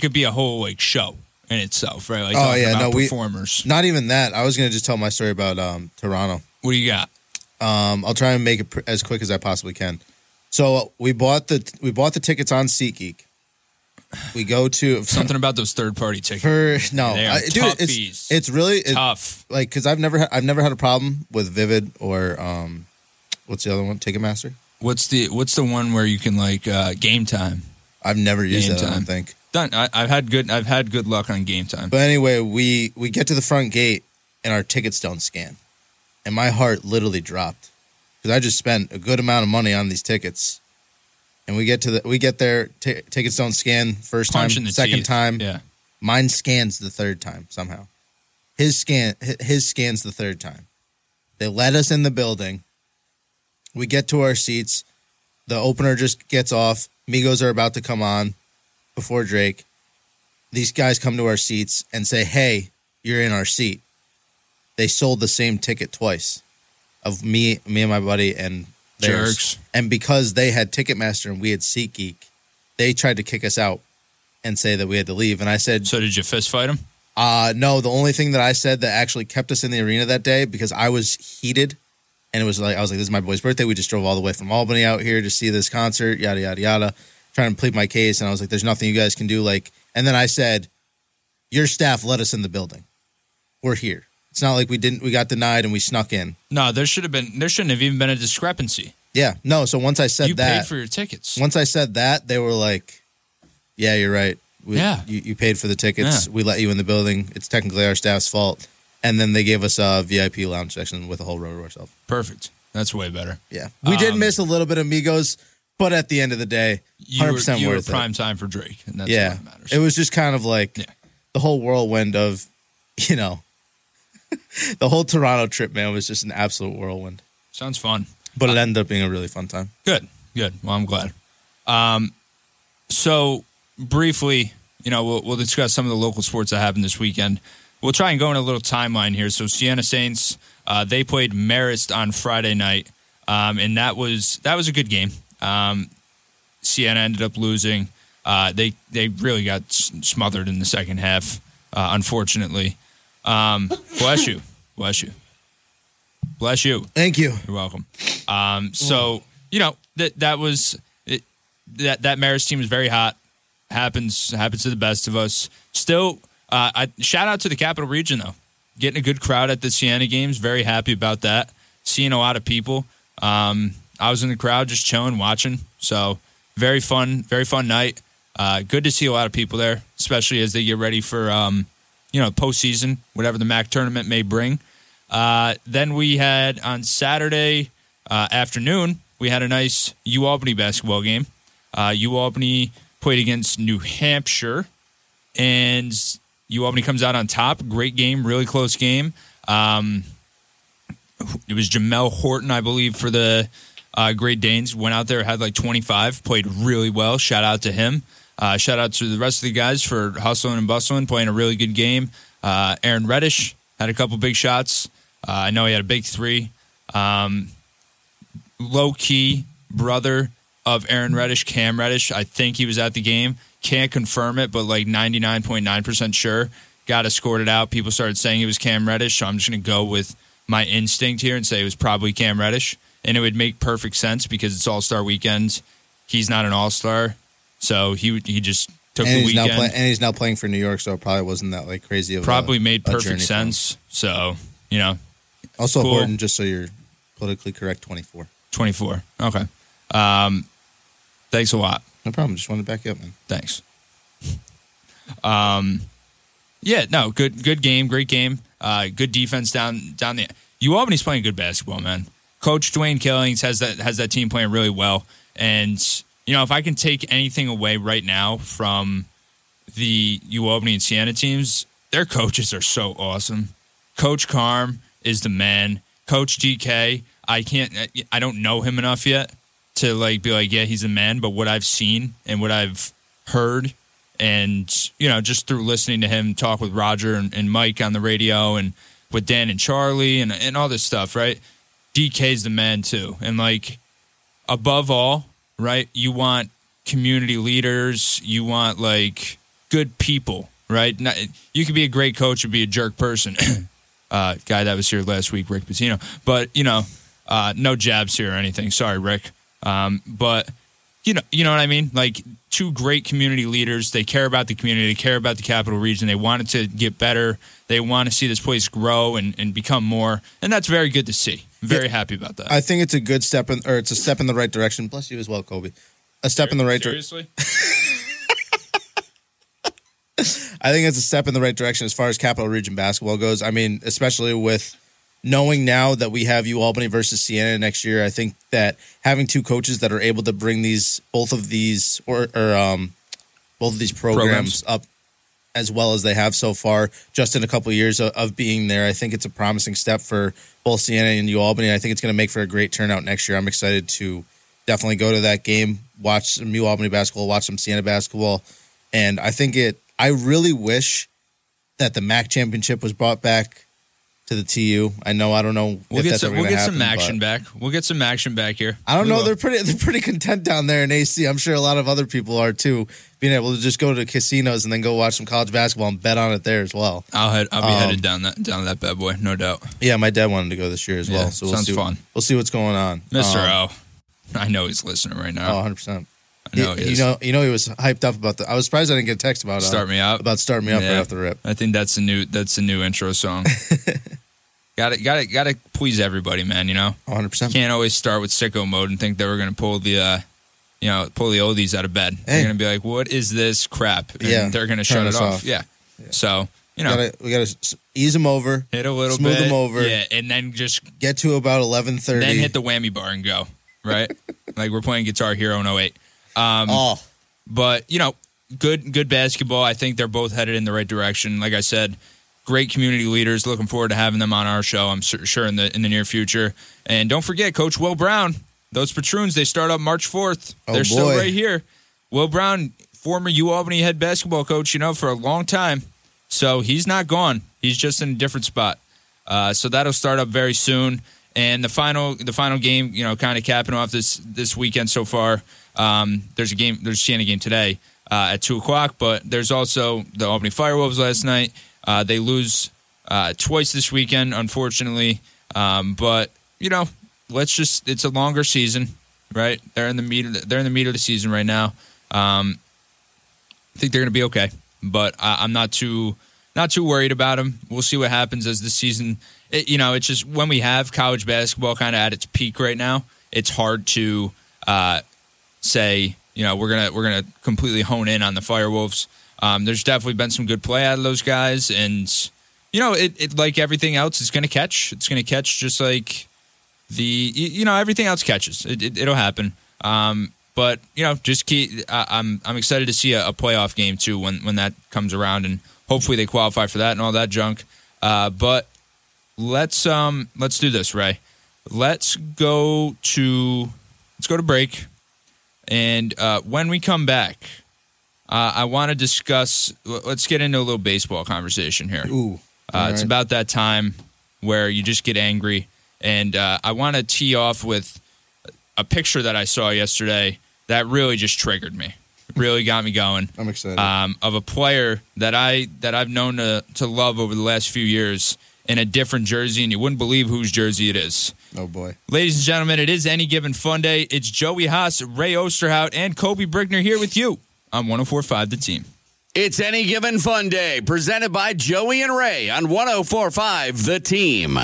could be a whole like show in itself, right? Like, oh yeah, about performers. Not even that. I was going to just tell my story about Toronto. What do you got? I'll try and make it as quick as I possibly can. So we bought the tickets on SeatGeek. We go to something about those third-party tickets. It's really tough. Like, because I've never had a problem with Vivid or what's the other one? Ticketmaster. What's the one where you can like Game Time? I've never used Game Time. I don't think. Done. I've had good luck on Game Time. But anyway, we get to the front gate and our tickets don't scan, and my heart literally dropped because I just spent a good amount of money on these tickets. And we get there. Tickets don't scan first time, second teeth. Time. Yeah, mine scans the third time somehow. His scans the third time. They let us in the building. We get to our seats. The opener just gets off. Migos are about to come on before Drake. These guys come to our seats and say, "Hey, you're in our seat." They sold the same ticket twice, of me and my buddy and. Jerks. And because they had Ticketmaster and we had SeatGeek, they tried to kick us out and say that we had to leave. And I said, "So did you fist fight them?" No. The only thing that I said that actually kept us in the arena that day, because I was heated, and it was like, I was like, "This is my boy's birthday. We just drove all the way from Albany out here to see this concert. Yada yada yada." Trying to plead my case, and I was like, "There's nothing you guys can do." Like, and then I said, "Your staff let us in the building. We're here." It's not like we got denied and we snuck in. No, there shouldn't have even been a discrepancy. Yeah, no. So once I said that, you paid for your tickets. Once I said that, they were like, "Yeah, you're right. You paid for the tickets. Yeah. We let you in the building. It's technically our staff's fault." And then they gave us a VIP lounge section with a whole row to ourselves. Perfect. That's way better. Yeah, we did miss a little bit of Migos, but at the end of the day, 100% worth it. You were prime time for Drake, and that's what matters. It was just kind of like the whole whirlwind of, you know. The whole Toronto trip, man, was just an absolute whirlwind. Sounds fun. But it ended up being a really fun time. Good. Well, I'm glad. So, briefly, you know, we'll discuss some of the local sports that happened this weekend. We'll try and go in a little timeline here. So, Siena Saints, they played Marist on Friday night, and that was a good game. Siena ended up losing. They really got smothered in the second half, unfortunately. Bless you. Thank you. You're welcome. So, you know, that Marist team is very hot. Happens to the best of us. Still, shout out to the Capital Region, though. Getting a good crowd at the Siena games. Very happy about that. Seeing a lot of people. I was in the crowd just chilling, watching. So, very fun night. Good to see a lot of people there, especially as they get ready for, you know, postseason, whatever the MAC tournament may bring. Then we had on Saturday afternoon, we had a nice UAlbany basketball game. UAlbany played against New Hampshire, and UAlbany comes out on top. Great game, really close game. It was Jamel Horton, I believe, for the Great Danes. Went out there, had like 25, played really well. Shout out to him. Shout out to the rest of the guys for hustling and bustling, playing a really good game. Aaron Reddish had a couple big shots. I know he had a big three. Low-key brother of Aaron Reddish, Cam Reddish. I think he was at the game. Can't confirm it, but like 99.9% sure. Got escorted out. People started saying it was Cam Reddish, so I'm just going to go with my instinct here and say it was probably Cam Reddish. And it would make perfect sense because it's All-Star Weekend. He's not an All-Star, so he just took the weekend. And he's now playing for New York, so it probably wasn't that like crazy of a journey. Probably made perfect sense. So, you know. Also cool. Important, just so you're politically correct, 24. 24. Okay. Thanks a lot. No problem. Just wanted to back you up, man. Thanks. Yeah, no, good game, great game. Good defense down the Albany's playing good basketball, man. Coach Dwayne Killings has that team playing really well. And, you know, if I can take anything away right now from the UAlbany and Siena teams, their coaches are so awesome. Coach Carm is the man. Coach GK, I don't know him enough yet to like be like, yeah, he's a man, but what I've seen and what I've heard and, you know, just through listening to him talk with Roger and Mike on the radio and with Dan and Charlie and all this stuff, right? DK's the man too. And like above all, right, you want community leaders, you want like good people, right? Not, you could be a great coach and be a jerk person. Guy that was here last week, Rick Pitino. But, you know, no jabs here or anything. Sorry, Rick. But, you know what I mean? Like, two great community leaders. They care about the community. They care about the Capital Region. They want it to get better. They want to see this place grow and become more. And that's very good to see. I'm very happy about that. I think it's a good step in, or it's a step in the right direction. Bless you as well, Kobe. A step in the right direction. I think it's a step in the right direction as far as Capital Region basketball goes. I mean, especially with knowing now that we have UAlbany versus Siena next year, I think that having two coaches that are able to bring both of these programs up as well as they have so far just in a couple of years of being there, I think it's a promising step for both Siena and UAlbany. I think it's going to make for a great turnout next year. I'm excited to definitely go to that game, watch some UAlbany basketball, watch some Siena basketball, and I think I really wish that the MAC championship was brought back to the TU. We'll get some action back here. They're pretty content down there in AC. I'm sure a lot of other people are too, being able to just go to casinos and then go watch some college basketball and bet on it there as well. I'll be headed down that bad boy, no doubt. Yeah, my dad wanted to go this year as well. So fun. We'll see what's going on. Mr. O, I know he's listening right now. Oh, 100%. He was hyped up about that. I was surprised I didn't get a text about "Start Me Up." About "Start Me Up" right off the rip. I think that's the new intro song. Got to please everybody, man. You know, 100%. Can't always start with sicko mode and think that we're gonna pull the oldies out of bed. Hey. They're gonna be like, "What is this crap?" And they're gonna shut it off. Yeah. So you know, we gotta ease them over, hit a little smooth bit, smooth them over, and then just get to about 11:30. Then hit the whammy bar and go right. Like we're playing Guitar Hero in 08. But you know, good basketball. I think they're both headed in the right direction. Like I said, great community leaders. Looking forward to having them on our show. I'm sure in the near future. And don't forget, Coach Will Brown. Those Patroons, they start up March 4th. Still right here. Will Brown, former UAlbany head basketball coach, you know, for a long time. So he's not gone. He's just in a different spot. So that'll start up very soon. And the final game, you know, kind of capping off this weekend so far. There's a Siena game today at 2:00, but there's also the Albany Firewolves last night. They lose twice this weekend, unfortunately. But you know, it's a longer season, right? They're in the meat of the season right now. I think they're going to be okay, but I'm not too worried about them. We'll see what happens as the season. It's just when we have college basketball kind of at its peak right now, it's hard to say, you know, we're gonna completely hone in on the Firewolves. There's definitely been some good play out of those guys, and you know, it like everything else, it's gonna catch. It's gonna catch just like everything else catches. It'll happen. But you know, just keep. I'm excited to see a playoff game too when that comes around, and hopefully they qualify for that and all that junk. But let's do this, Ray. Let's go to break. And when we come back, I want to discuss, let's get into a little baseball conversation here. Ooh, it's right. About that time where you just get angry. And I want to tee off with a picture that I saw yesterday that really just triggered me. Really got me going. I'm excited. Of a player that I've known to love over the last few years in a different jersey, and you wouldn't believe whose jersey it is. Oh, boy. Ladies and gentlemen, it is Any Given Fun Day. It's Joey Haas, Ray Osterhout, and Kobe Brickner here with you on 104.5 The Team. It's Any Given Fun Day, presented by Joey and Ray on 104.5 The Team.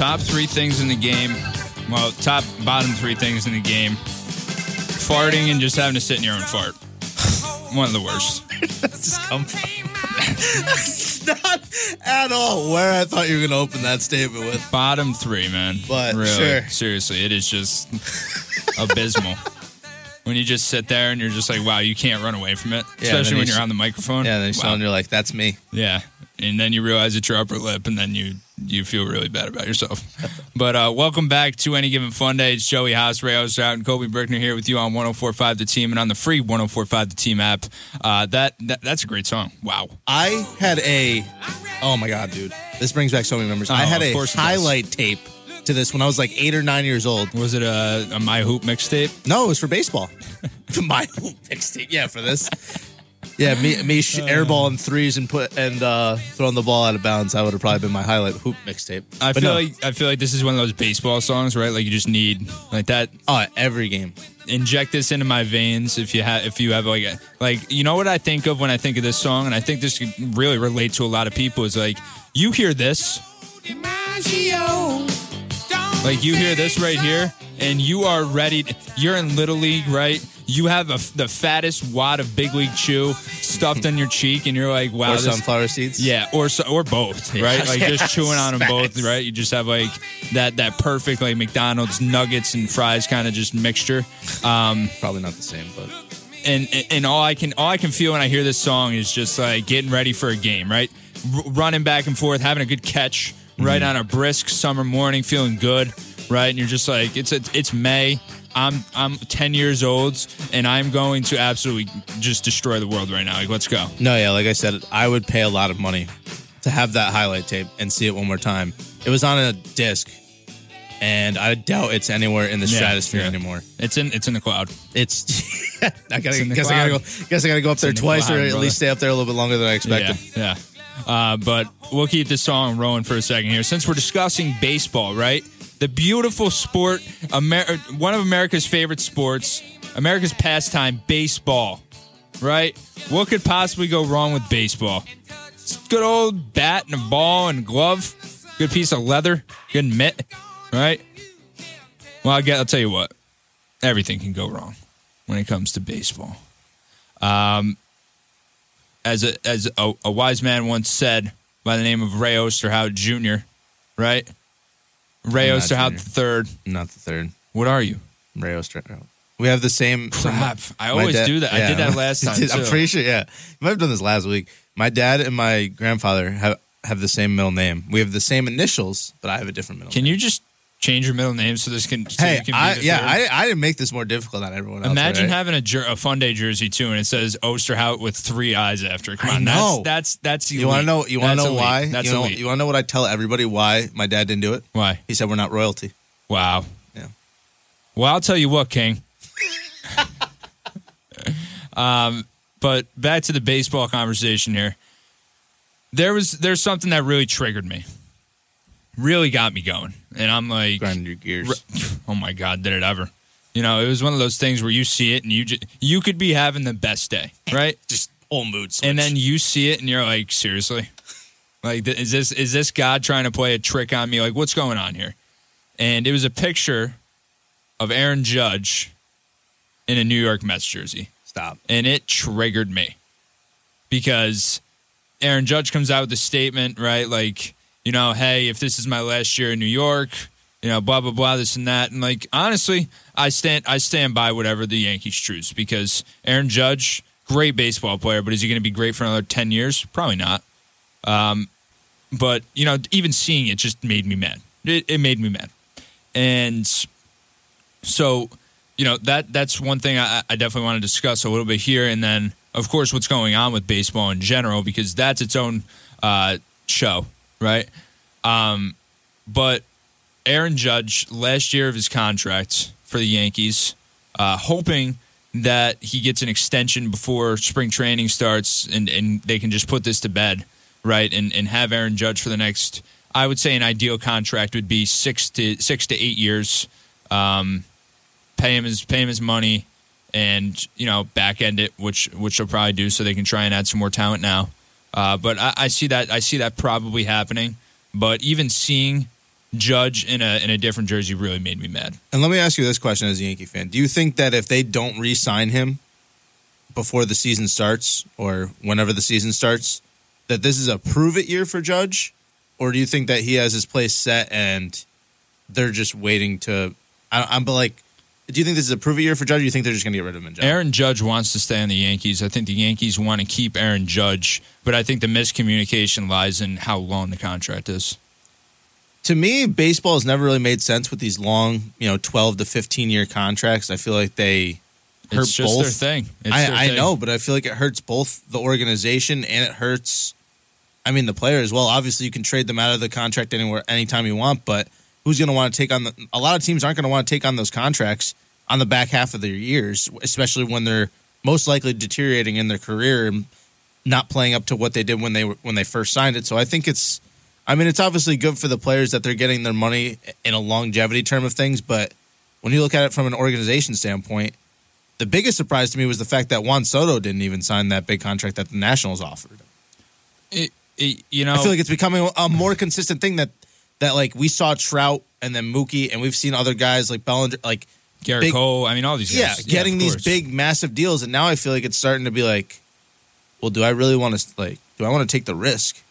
Top three things in the game. Well, bottom three things in the game. Farting and just having to sit in your own fart. One of the worst. That's come from. That's not at all where I thought you were going to open that statement with. Bottom three, man. But really, sure. Seriously, it is just abysmal. When you just sit there and you're just like, wow, you can't run away from it. Yeah, especially when you're on the microphone. Yeah, then you're like, that's me. Yeah. And then you realize it's your upper lip, and then you feel really bad about yourself. But welcome back to Any Given Fun Day. It's Joey Haas, Ray Osterhout, and Kobe Brickner here with you on 104.5 The Team and on the free 104.5 The Team app. That's a great song. Wow. Oh, my God, dude. This brings back so many memories. I had a highlight tape to this when I was like 8 or 9 years old. Was it a My Hoop mixtape? No, it was for baseball. My Hoop mixtape. Yeah, for this. Yeah, me airballing threes and throwing the ball out of bounds. That would have probably been my highlight hoop mixtape. I feel like this is one of those baseball songs, right? Like you just need like that. Oh, every game. Inject this into my veins. If you have like you know what I think of when I think of this song, and I think this could really relate to a lot of people. Is like you hear this, right here, and you are ready. You're in Little League, right? You have the fattest wad of Big League Chew stuffed on your cheek, and you're like, wow. Or sunflower seeds. Yeah, or both, right? Like, just chewing on them both, right? You just have, like, that perfect, like, McDonald's nuggets and fries kind of just mixture. Probably not the same, but... And all I can feel when I hear this song is just, like, getting ready for a game, right? Running back and forth, having a good catch, right, on a brisk summer morning, feeling good, right? And you're just like, it's May. I'm 10 years old, and I'm going to absolutely just destroy the world right now. Like, let's go. No, yeah, like I said, I would pay a lot of money to have that highlight tape and see it one more time. It was on a disc, and I doubt it's anywhere in the stratosphere anymore. It's in the cloud. I gotta go up there twice, or at least stay up there a little bit longer than I expected. Yeah. But we'll keep this song rolling for a second here, since we're discussing baseball, right? The beautiful sport, one of America's favorite sports, America's pastime, baseball, right? What could possibly go wrong with baseball? It's a good old bat and a ball and glove, good piece of leather, good mitt, right? Well, I'll tell you what, everything can go wrong when it comes to baseball. As a wise man once said by the name of Ray Osterhout Jr., right? Ray Osterhout the third. Not the third. What are you? Ray Osterhout. We have the same. Crap. I always do that. Yeah. I did that last time. I'm pretty sure. Yeah. You might have done this last week. My dad and my grandfather have the same middle name. We have the same initials, but I have a different middle name. Can you just change your middle name so this can? So hey, I didn't make this more difficult than everyone else. Imagine having a Fun Day jersey too, and it says Osterhout with three eyes after it. Come on, that's elite. You want to know? You want to know why? You want to know what I tell everybody? Why my dad didn't do it? Why? He said we're not royalty. Wow. Yeah. Well, I'll tell you what, King. But back to the baseball conversation here. There's something that really triggered me. Really got me going. And I'm like... Grinding your gears. Oh, my God, did it ever. You know, it was one of those things where you see it and you could be having the best day, right? Just whole mood switch. And then you see it and you're like, seriously? Like, is this God trying to play a trick on me? Like, what's going on here? And it was a picture of Aaron Judge in a New York Mets jersey. Stop. And it triggered me. Because Aaron Judge comes out with a statement, right? Like... you know, hey, if this is my last year in New York, you know, blah, blah, blah, this and that. And, like, honestly, I stand by whatever the Yankees choose, because Aaron Judge, great baseball player, but is he going to be great for another 10 years? Probably not. But, you know, even seeing it just made me mad. It made me mad. And so, you know, that's one thing I definitely want to discuss a little bit here. And then, of course, what's going on with baseball in general, because that's its own show, right? But Aaron Judge, last year of his contract for the Yankees, hoping that he gets an extension before spring training starts and they can just put this to bed, right? And have Aaron Judge for the next, I would say an ideal contract would be six to eight years. Pay him his money, and, you know, back end it, which they'll probably do, so they can try and add some more talent now. But I see that probably happening. But even seeing Judge in a different jersey really made me mad. And let me ask you this question as a Yankee fan. Do you think that if they don't re-sign him before the season starts, or whenever the season starts, that this is a prove-it year for Judge? Or do you think that he has his place set and they're just waiting to... do you think this is a prove-it year for Judge, or do you think they're just going to get rid of him in general? Aaron Judge wants to stay on the Yankees. I think the Yankees want to keep Aaron Judge, but I think the miscommunication lies in how long the contract is. To me, baseball has never really made sense with these long, 12 to 15-year contracts. I feel like they hurt both. It's just their thing. I know, but I feel like it hurts both the organization and it hurts, the player as well. Obviously, you can trade them out of the contract anytime you want, but who's going to want to take on a lot of teams aren't going to want to take on those contracts on the back half of their years, especially when they're most likely deteriorating in their career and not playing up to what they did when they first signed it. So I think it's obviously good for the players that they're getting their money in a longevity term of things, but when you look at it from an organization standpoint, the biggest surprise to me was the fact that Juan Soto didn't even sign that big contract that the Nationals offered. I feel like it's becoming a more consistent thing that we saw Trout and then Mookie, and we've seen other guys like Bellinger, like Garrett Cole. All these guys. Yeah, getting these big, massive deals. And now I feel like it's starting to be like, well, do I really want to, do I want to take the risk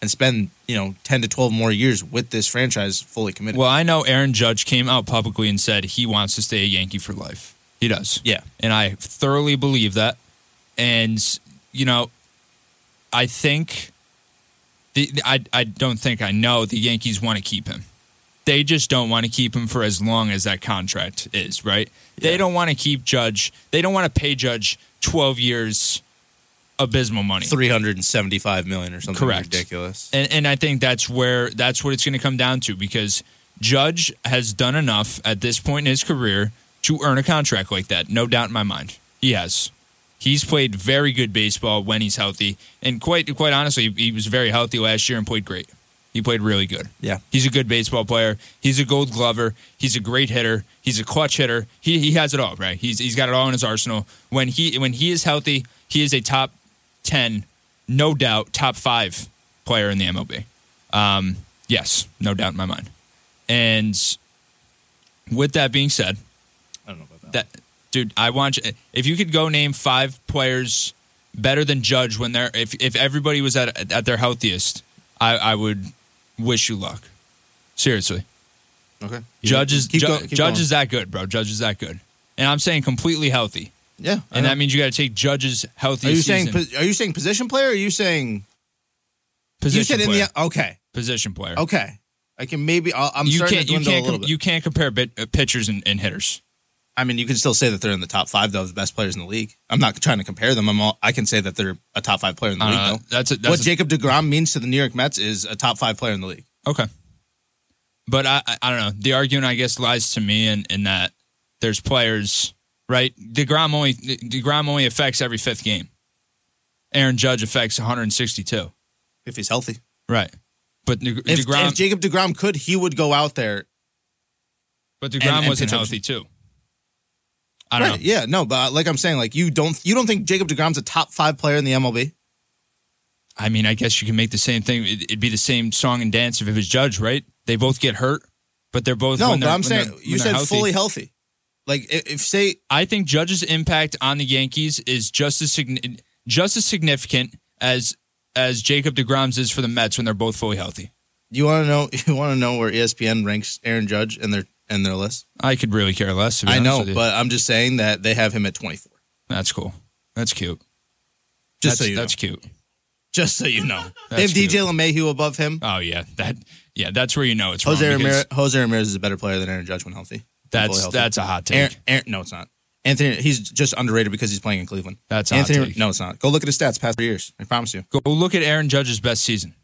and spend, 10 to 12 more years with this franchise fully committed? Well, I know Aaron Judge came out publicly and said he wants to stay a Yankee for life. He does. Yeah. And I thoroughly believe that. And, I think... I don't think I know the Yankees want to keep him. They just don't want to keep him for as long as that contract is, right? Yeah. They don't want to keep Judge. They don't want to pay Judge 12 years abysmal money. $375 million or something. Correct. Ridiculous. And I think that's what it's going to come down to, because Judge has done enough at this point in his career to earn a contract like that. No doubt in my mind. He has. He's played very good baseball when he's healthy, and quite honestly, he was very healthy last year and played great. He played really good. Yeah, he's a good baseball player. He's a Gold Glover. He's a great hitter. He's a clutch hitter. He has it all, right? He's got it all in his arsenal. When he is healthy, he is a top 10, no doubt, top 5 player in the MLB. Yes, no doubt in my mind. And with that being said, I don't know about that. Dude, I want you, if you could go name 5 players better than Judge when they're if everybody was at their healthiest, I would wish you luck. Seriously. Okay. Judge is that good, bro. Judge is that good. And I'm saying completely healthy. Yeah. And that means you got to take Judge's healthiest season. Are you saying position player, or are you saying position player? You said player. Okay. Position player. Okay. I can maybe I'm starting to dwindle a little bit. You can't compare pitchers and hitters. You can still say that they're in the top 5, though, of the best players in the league. I'm not trying to compare them. I can say that they're a top 5 player in the league, though. What Jacob DeGrom means to the New York Mets is a top 5 player in the league. Okay. But I don't know. The argument, I guess, lies to me in that there's players, right? DeGrom only affects every 5th game. Aaron Judge affects 162. If he's healthy. Right. But if Jacob DeGrom could, he would go out there. But DeGrom wasn't healthy, too. I don't know. Yeah, no, but like I'm saying, you don't think Jacob DeGrom's a top 5 player in the MLB? I guess you can make the same thing. It'd be the same song and dance if it was Judge, right? They both get hurt, but they're both no. But I'm saying you said healthy. Fully healthy. I think Judge's impact on the Yankees is just as significant as Jacob DeGrom's is for the Mets when they're both fully healthy. You want to know where ESPN ranks Aaron Judge in their list? I could really care less. I know, but I'm just saying that they have him at 24. That's cool. That's cute. Just so you know. They have DJ LeMahieu above him. Oh yeah, that's where you know it's Jose Ramirez. Jose Ramirez is a better player than Aaron Judge when healthy. That's a hot take. No, it's not. Anthony, he's just underrated because he's playing in Cleveland. That's Anthony. Hot take. No, it's not. Go look at his stats past 3 years. I promise you. Go look at Aaron Judge's best season.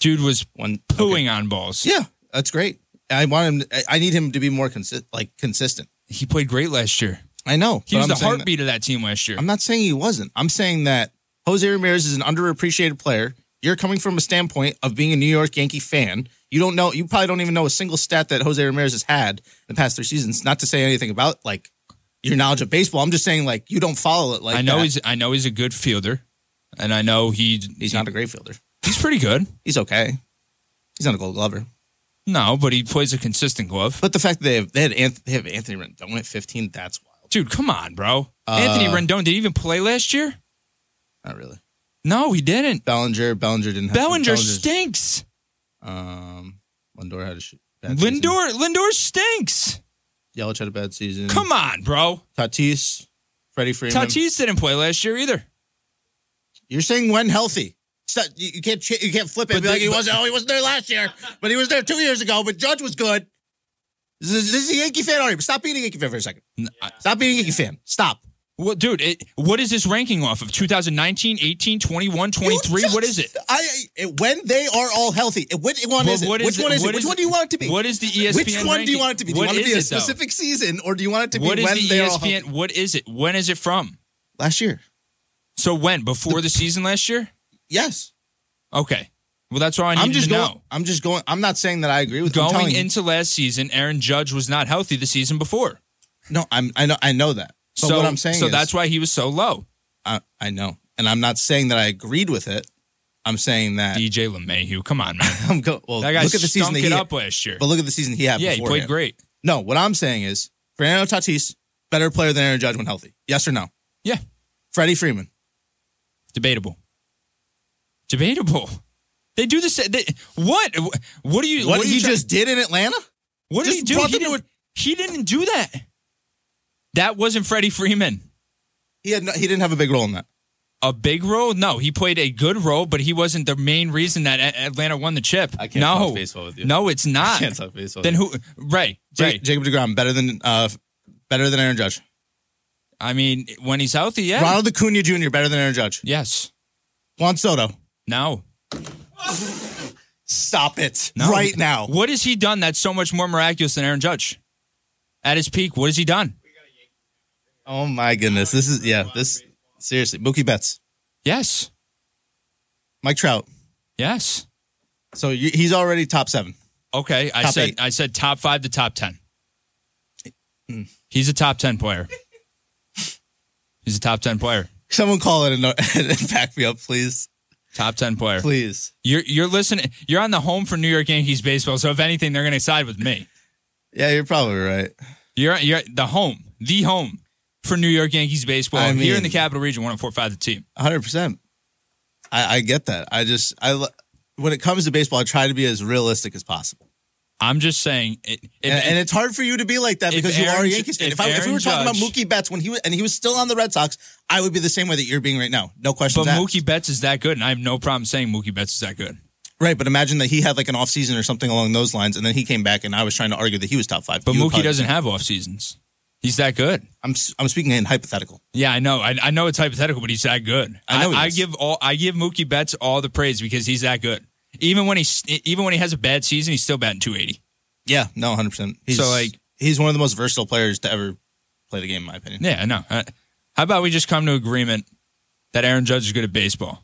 Dude was pooing on balls. Yeah, that's great. I want him. I need him to be more consistent. He played great last year. I know. He was the heartbeat of that team last year. I'm not saying he wasn't. I'm saying that Jose Ramirez is an underappreciated player. You're coming from a standpoint of being a New York Yankee fan. You don't know. You probably don't even know a single stat that Jose Ramirez has had in the past 3 seasons. Not to say anything about your knowledge of baseball. I'm just saying you don't follow it. I know he's a good fielder, and I know he's not a great fielder. He's pretty good. He's okay. He's not a Gold Glover. No, but he plays a consistent glove. But the fact that they have Anthony Rendon at 15, that's wild. Dude, come on, bro. Anthony Rendon did he even play last year? Not really. No, he didn't. Bellinger didn't have. Bellinger stinks. Lindor had a bad season. Lindor stinks. Yelich had a bad season. Come on, bro. Tatis, Freddie Freeman. Tatis didn't play last year either. You're saying when healthy. You can't flip it and be like, he wasn't there last year, but he was there 2 years ago, but Judge was good. This is a Yankee fan already. Stop being a Yankee fan for a second. Yeah. Stop being a Yankee fan. Stop. Well, dude, what is this ranking off of? 2019, 18, 21, 23? What is it? When they are all healthy. Which one is it? Which one do you want it to be? What is the ESPN ranking? Which one do you want it to be? Do you want it to be a specific season, or do you want it to be when they are all healthy? What is it? When is it from? Last year. So when? Before the season last year? Yes. Okay. Well, that's all I need to know. I'm not saying that I agree with you. Going into last season, Aaron Judge was not healthy the season before. No, I know that. But what I'm saying is, that's why he was so low. I know. And I'm not saying that I agreed with it. I'm saying that DJ LeMahieu, come on, man. That guy look at the season that he had up last year. But look at the season he had before. Yeah, he played great. No, what I'm saying is Fernando Tatis, better player than Aaron Judge when healthy. Yes or no? Yeah. Freddie Freeman. Debatable. They do the same. What do you? What he just did in Atlanta? What did he do? He didn't do that. That wasn't Freddie Freeman. He didn't have a big role in that. A big role? No, he played a good role, but he wasn't the main reason that Atlanta won the chip. I can't talk baseball with you. No, it's not. I can't talk baseball. Then who? Ray. Jacob DeGrom better than Aaron Judge. I mean, when he's healthy, yeah. Ronald Acuna Jr. better than Aaron Judge. Yes. Juan Soto. No. Stop it right now. What has he done that's so much more miraculous than Aaron Judge? At his peak, what has he done? Oh, my goodness. This is seriously. Mookie Betts. Yes. Mike Trout. Yes. So he's already top 7. Okay. Top 8. I said top 5 to top 10. He's a top 10 player. He's a top 10 player. Someone call it and back me up, please. Top 10 player. Please. You're listening. You're on the home for New York Yankees baseball, so if anything, they're going to side with me. Yeah, you're probably right. You're the home for New York Yankees baseball here in the Capital Region, 104.5 The Team. 100%. I get that. I when it comes to baseball, I try to be as realistic as possible. I'm just saying, and it's hard for you to be like that because you are a Yankees fan. If we were talking about Mookie Betts when he was still on the Red Sox, I would be the same way that you're being right now. No question. But Mookie Betts is that good, and I have no problem saying Mookie Betts is that good. Right, but imagine that he had an off season or something along those lines, and then he came back, and I was trying to argue that he was top 5. But Mookie doesn't have off seasons. He's that good. I'm speaking in hypothetical. Yeah, I know. I know it's hypothetical, but he's that good. I know. I give Mookie Betts all the praise because he's that good. Even when he has a bad season, he's still batting .280. Yeah, no, 100%. He's one of the most versatile players to ever play the game, in my opinion. Yeah, I know. How about we just come to agreement that Aaron Judge is good at baseball?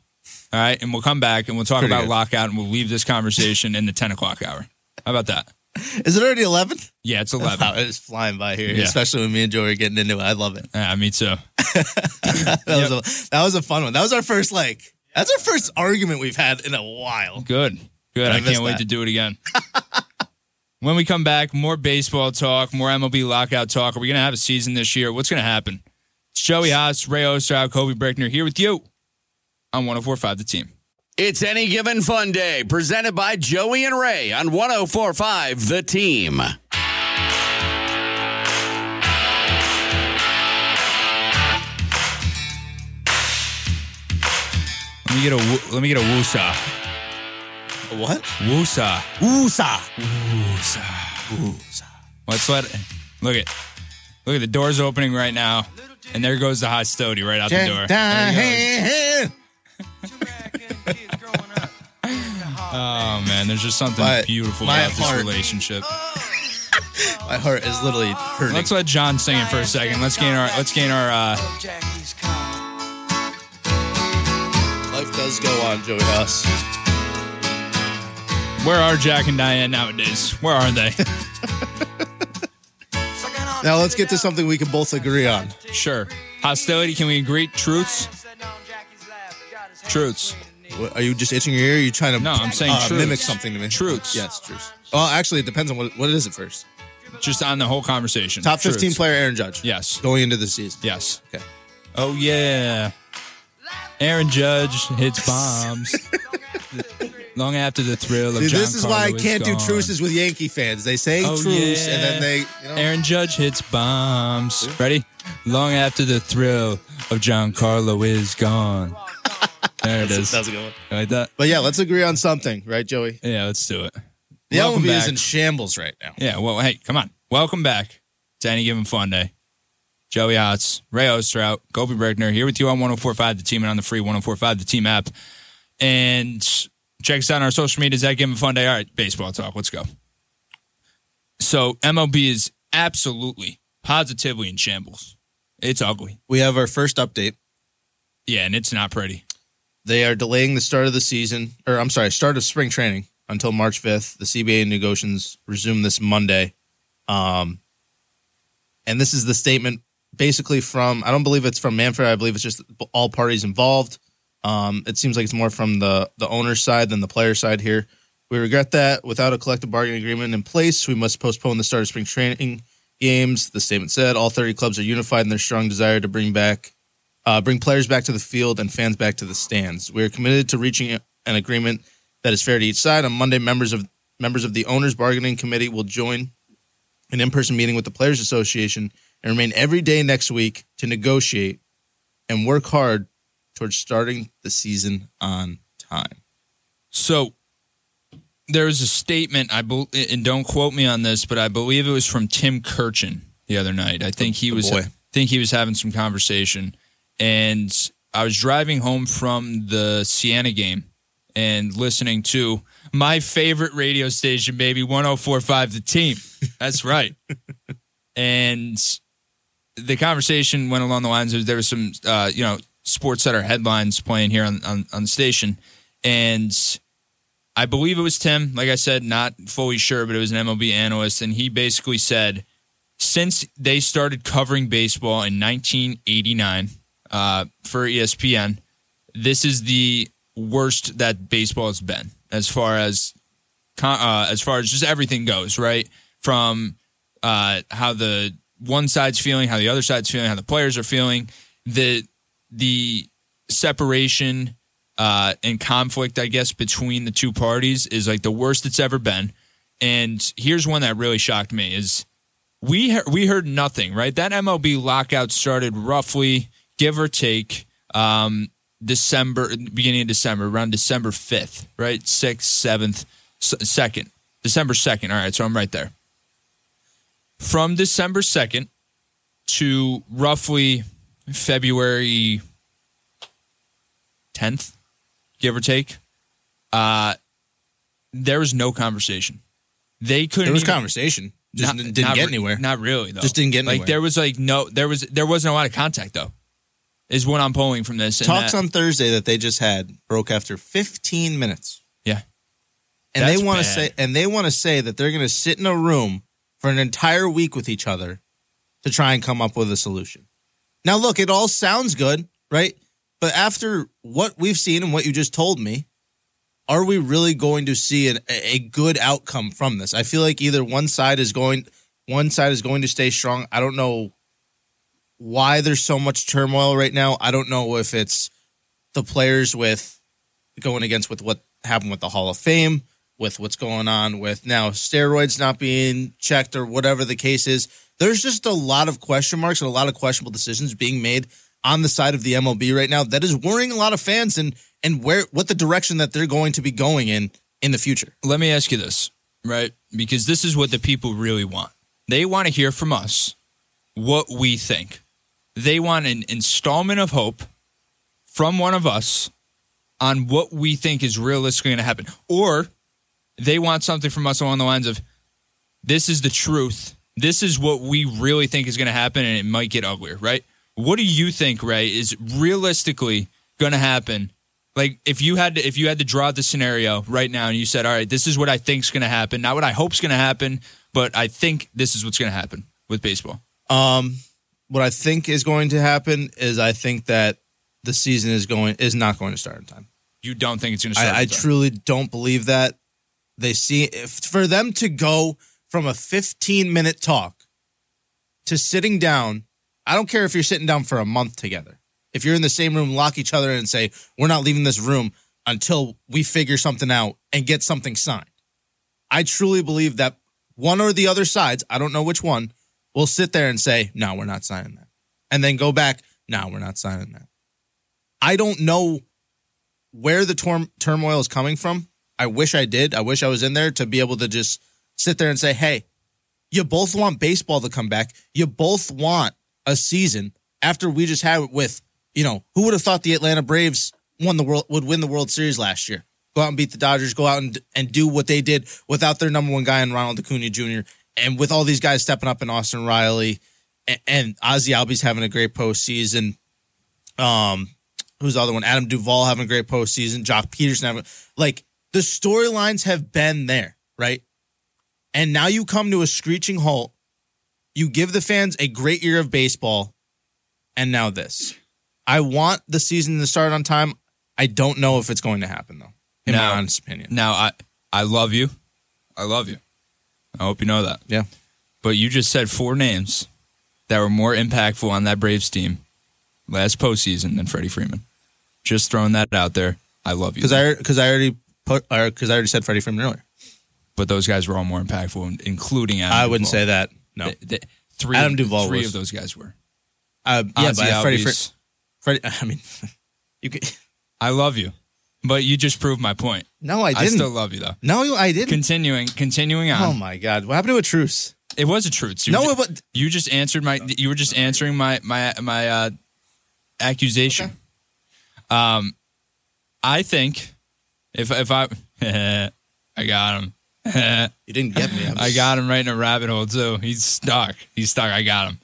All right, and we'll come back and we'll talk about lockout, and we'll leave this conversation in the 10:00 hour. How about that? Is it already 11? Yeah, it's 11. Wow, it's flying by here, especially when me and Joey are getting into it. I love it. Yeah, me too. That was a fun one. That was our first That's our first argument we've had in a while. Good. I can't wait to do it again. When we come back, more baseball talk, more MLB lockout talk. Are we going to have a season this year? What's going to happen? It's Joey Haas, Ray Osterhout, Kobe Brickner here with you on 104.5 The Team. It's Any Given Fun Day, presented by Joey and Ray on 104.5 The Team. Let me get a woosah. What? Woosah. Woosah. Woosah. Woosah. Let's let it. Look at the doors opening right now, and there goes the hot stogie right out the door. There he goes. Oh man, there's just something beautiful about this relationship. My heart is literally hurting. Let's let John sing it for a second. Let's gain our. Life does go on, Joey Haas. Where are Jack and Diane nowadays? Where are they? Now let's get to something we can both agree on. Sure. Hostility. Can we agree? Truths. Truths. What, are you just itching your ear? Or are you trying to I'm saying mimic something to me? Truths. Yes, truths. Well, actually, it depends on what is it first. Just on the whole conversation. Top 15 truths. Player Aaron Judge. Yes. Going into the season. Yes. Okay. Oh, yeah. Aaron Judge hits bombs. Long after the thrill of John this is Carlo why I can't do truces with Yankee fans. They say truce, and then they... Aaron Judge hits bombs. Ready? Long after the thrill of Giancarlo is gone. There it is. That's a good one. Like that. But yeah, let's agree on something, right, Joey? Yeah, let's do it. The LB is in shambles right now. Yeah, well, hey, come on. Welcome back to Any Given Fun Day. Joey Hotz, Ray Osterhout, Kobe Brickner here with you on 104.5 The Team and on the free 104.5 The Team app. And check us out on our social media. Is that Given Fun Day? All right, baseball talk. Let's go. So MLB is absolutely, positively in shambles. It's ugly. We have our first update. Yeah, and it's not pretty. They are delaying the start of spring training until March 5th. The CBA negotiations resume this Monday. And this is the statement basically from, I don't believe it's from Manfred. I believe it's just all parties involved. It seems like it's more from the owner's side than the player side here. We regret that without a collective bargaining agreement in place, we must postpone the start of spring training games. The statement said all 30 clubs are unified in their strong desire to bring players back to the field and fans back to the stands. We are committed to reaching an agreement that is fair to each side. On Monday, members of the Owners Bargaining Committee will join an in-person meeting with the Players Association and remain every day next week to negotiate and work hard towards starting the season on time. So there was a statement, and don't quote me on this, but I believe it was from Tim Kirchin the other night. I think he was having some conversation. And I was driving home from the Siena game and listening to my favorite radio station, baby, 104.5 The Team. That's right. And the conversation went along the lines of there was some, Sports Center headlines playing here on the station. And I believe it was Tim, like I said, not fully sure, but it was an MLB analyst. And he basically said, since they started covering baseball in 1989... for ESPN, this is the worst that baseball has been as far as just everything goes, right? From how the one side's feeling, how the other side's feeling, how the players are feeling, the separation and conflict, I guess, between the two parties is like the worst it's ever been. And here's one that really shocked me is we heard nothing, right? That MLB lockout started roughly, give or take, beginning of December, around December 5th, right? 6th, 7th, 2nd. December 2nd. All right, so I'm right there. From December 2nd to roughly February 10th, give or take, there was no conversation. There was conversation. Just didn't get anywhere. Not really, though. Just didn't get anywhere. There wasn't a lot of contact, though. Is what I'm pulling from this. Talks on Thursday that they just had broke after 15 minutes. Yeah, and they want to say that they're going to sit in a room for an entire week with each other to try and come up with a solution. Now, look, it all sounds good, right? But after what we've seen and what you just told me, are we really going to see a good outcome from this? I feel like either one side is going to stay strong. I don't know why there's so much turmoil right now. I don't know if it's the players with going against with what happened with the Hall of Fame, with what's going on with now steroids not being checked or whatever the case is. There's just a lot of question marks and a lot of questionable decisions being made on the side of the MLB right now that is worrying a lot of fans and where what the direction that they're going to be going in the future. Let me ask you this, right? Because this is what the people really want. They want to hear from us what we think. They want an installment of hope from one of us on what we think is realistically going to happen. Or they want something from us along the lines of, this is the truth. This is what we really think is going to happen, and it might get uglier, right? What do you think, Ray, is realistically going to happen? Like, if you had to draw the scenario right now and you said, all right, this is what I think is going to happen, not what I hope is going to happen, but I think this is what's going to happen with baseball. What I think is going to happen is I think that the season is not going to start in time. You don't think it's going to start in time? I truly don't believe that. They see for them to go from a 15-minute talk to sitting down. I don't care if you're sitting down for a month together. If you're in the same room, lock each other and say, we're not leaving this room until we figure something out and get something signed. I truly believe that one or the other sides, I don't know which one, will sit there and say, no, we're not signing that. And then go back, no, we're not signing that. I don't know where the turmoil is coming from. I wish I did. I wish I was in there to be able to just sit there and say, hey, you both want baseball to come back. You both want a season after we just had it with, you know, who would have thought the Atlanta Braves would win the World Series last year? Go out and beat the Dodgers. Go out and do what they did without their number one guy in Ronald Acuna Jr. And with all these guys stepping up in Austin Riley and Ozzie Albies having a great postseason. Who's the other one? Adam Duvall having a great postseason. Jock Peterson having the storylines have been there, right? And now you come to a screeching halt. You give the fans a great year of baseball. And now this. I want the season to start on time. I don't know if it's going to happen, though, in my honest opinion. Now, I love you. I love you. I hope you know that. Yeah. But you just said four names that were more impactful on that Braves team last postseason than Freddie Freeman. Just throwing that out there. I love you. Because I already said Freddie Freeman earlier. But those guys were all more impactful, including Adam Duvall. I wouldn't say that. No. Adam Duvall, three of those guys were. But Freddie, I mean, you can. I love you, but you just proved my point. No, I didn't. I still love you, though. No, I didn't. Continuing on. Oh, my God. What happened to a truce? It was a truce. You were just answering my accusation. Okay. I think if I... I got him. You didn't get me. I got him right in a rabbit hole, too. He's stuck. I got him.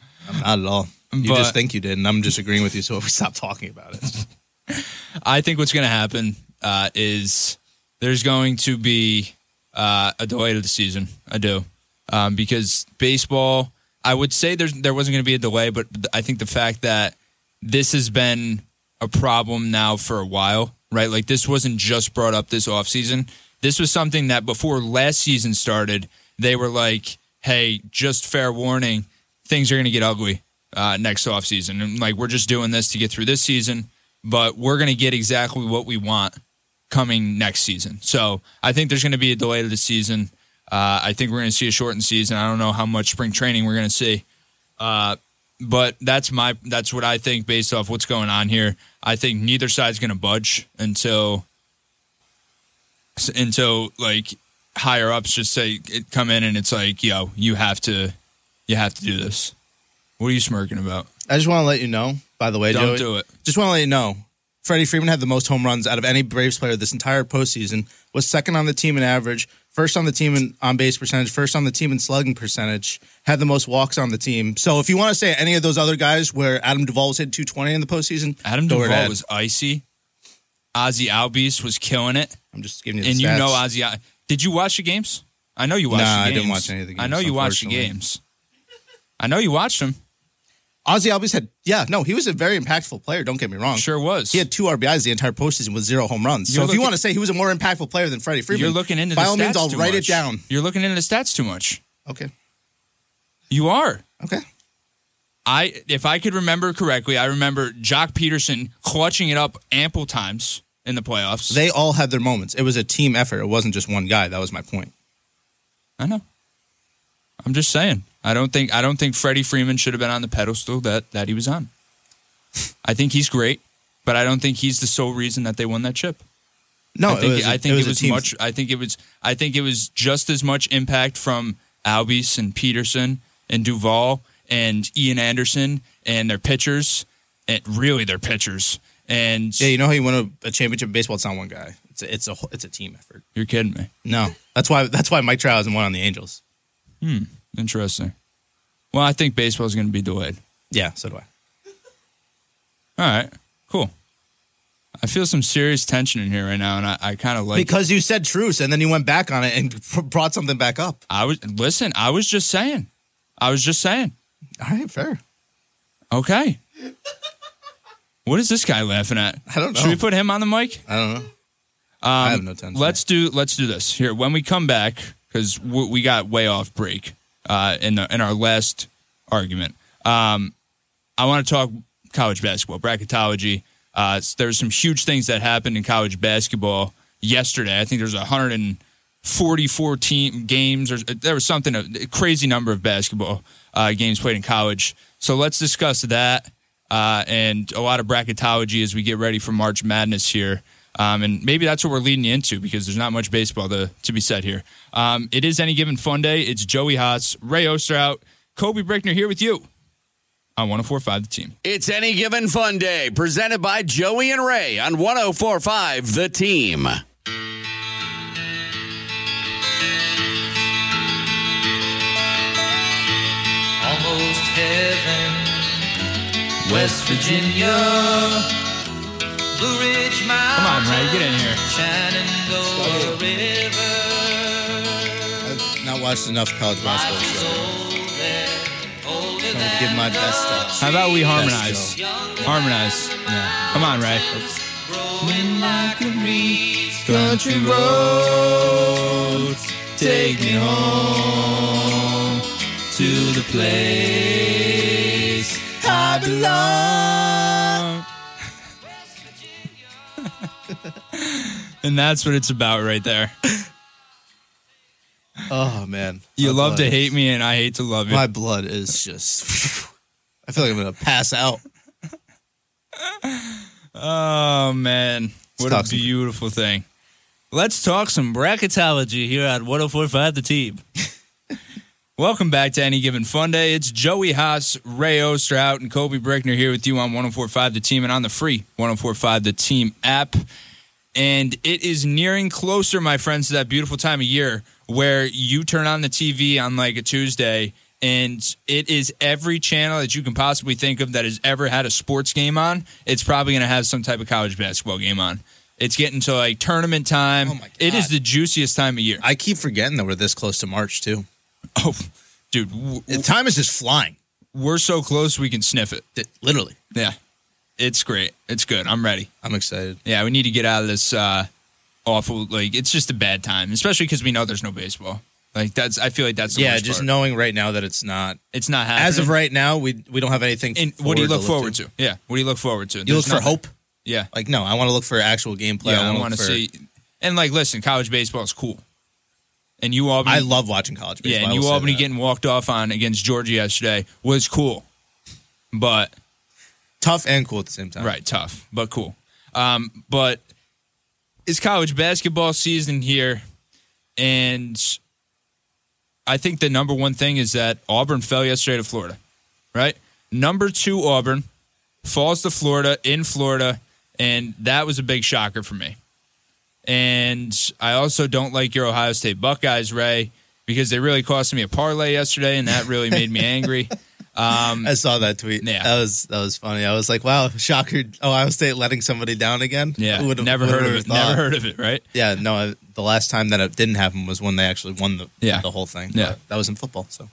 Not at all. You just think you did, and I'm just agreeing with you, so if we stop talking about it. I think what's going to happen is there's going to be a delay to the season. I do. Because baseball, I would say there wasn't going to be a delay, but I think the fact that this has been a problem now for a while, right? Like, this wasn't just brought up this offseason. This was something that before last season started, they were like, hey, just fair warning, things are going to get ugly next offseason. And like, we're just doing this to get through this season, but we're going to get exactly what we want coming next season. So I think there's going to be a delay to the season. I think we're going to see a shortened season. I don't know how much spring training we're going to see. But that's what I think based off what's going on here. I think neither side's going to budge until like higher ups just say come in and it's like, yo, you have to do this. What are you smirking about? I just want to let you know, by the way, don't Joey, do it. Just want to let you know, Freddie Freeman had the most home runs out of any Braves player this entire postseason. Was second on the team in average, first on the team in on base percentage, first on the team in slugging percentage. Had the most walks on the team. So if you want to say any of those other guys where Adam Duvall was hitting 220 in the postseason, Adam Duvall was icy. Ozzie Albies was killing it. I'm just giving you the stats. And you know Ozzie. Did you watch the games? I know you watched the games. No, I didn't watch any of the games. I know you watched the games. I know you watched them. Ozzie Albies he was a very impactful player. Don't get me wrong. Sure was. He had 2 RBIs the entire postseason with 0 home runs. So if you want to say he was a more impactful player than Freddie Freeman, you're looking into the stats too much. By all means, I'll write it down. You're looking into the stats too much. Okay. You are. Okay. If I could remember correctly, I remember Jock Peterson clutching it up ample times in the playoffs. They all had their moments. It was a team effort. It wasn't just one guy. That was my point. I know. I'm just saying. I don't think Freddie Freeman should have been on the pedestal that he was on. I think he's great, but I don't think he's the sole reason that they won that chip. No, I think it was just as much impact from Albies and Peterson and Duvall and Ian Anderson and their pitchers, and really their pitchers. And yeah, you know how you win a championship in baseball? It's not one guy. It's a team effort. You're kidding me. No, that's why Mike Trout isn't one on the Angels. Interesting. Well, I think baseball is going to be delayed. Yeah, so do I. All right, cool. I feel some serious tension in here right now, and I kind of like because it. You said truce, and then you went back on it and brought something back up. I was just saying. All right, fair. Okay. What is this guy laughing at? I don't know. Should we put him on the mic? I don't know. I have no tension. Let's do this here when we come back because we got way off break in our last argument. I want to talk college basketball bracketology. There's some huge things that happened in college basketball yesterday. I think there's 144 team games, or there was a crazy number of basketball games played in college. So let's discuss that and a lot of bracketology as we get ready for March Madness here. And maybe that's what we're leading you into because there's not much baseball to be said here. It is Any Given Fun Day. It's Joey Haas, Ray Osterhout, Kobe Brickner here with you on 104.5 The Team. It's Any Given Fun Day, presented by Joey and Ray on 104.5 The Team. Almost heaven, West Virginia. Blue Ridge Mountains, come on, Ray, get in here. Shenandoah River. I've not watched enough college basketball show. I'm going to give my best stuff. How about we harmonize? Harmonize. Yeah. Come on, Ray. Growing like a reeds, country roads, take me home to the place I belong. And that's what it's about right there. Oh, man. You love to hate me, and I hate to love you. My blood is just... I feel like I'm going to pass out. Oh, man. What a beautiful thing. Let's talk some bracketology here on 104.5 The Team. Welcome back to Any Given Fun Day. It's Joey Haas, Ray Osterhout, and Kobe Brickner here with you on 104.5 The Team and on the free 104.5 The Team app. And it is nearing closer, my friends, to that beautiful time of year where you turn on the TV on like a Tuesday, and it is every channel that you can possibly think of that has ever had a sports game on. It's probably going to have some type of college basketball game on. It's getting to like tournament time. Oh my God. It is the juiciest time of year. I keep forgetting that we're this close to March, too. Oh, dude. Time is just flying. We're so close we can sniff it. Literally. Yeah. It's great. It's good. I'm ready. I'm excited. Yeah, we need to get out of this awful. Like, it's just a bad time, especially because we know there's no baseball. Like, I feel like that's the worst just part. Knowing right now that it's not. It's not happening. As of right now, we don't have anything. And what do you look forward to? Yeah. What do you look forward to? You look for hope. Yeah. Like, no, I want to look for actual gameplay. Yeah, I want to see. And like, listen, college baseball is cool. And you Albany. I love watching college baseball. Yeah, and you Albany getting walked off on against Georgia yesterday was cool, but. Tough and cool at the same time. Right, tough, but cool. But it's college basketball season here, and I think the number one thing is that Auburn fell yesterday to Florida, right? Number two Auburn falls to Florida in Florida, and that was a big shocker for me. And I also don't like your Ohio State Buckeyes, Ray, because they really cost me a parlay yesterday, and that really made me angry. I saw that tweet. Yeah. That was funny. I was like, wow, shocker. Ohio State letting somebody down again? Yeah, never heard of it, right? Yeah, no, the last time that it didn't happen was when they actually won the whole thing. Yeah. That was in football. So,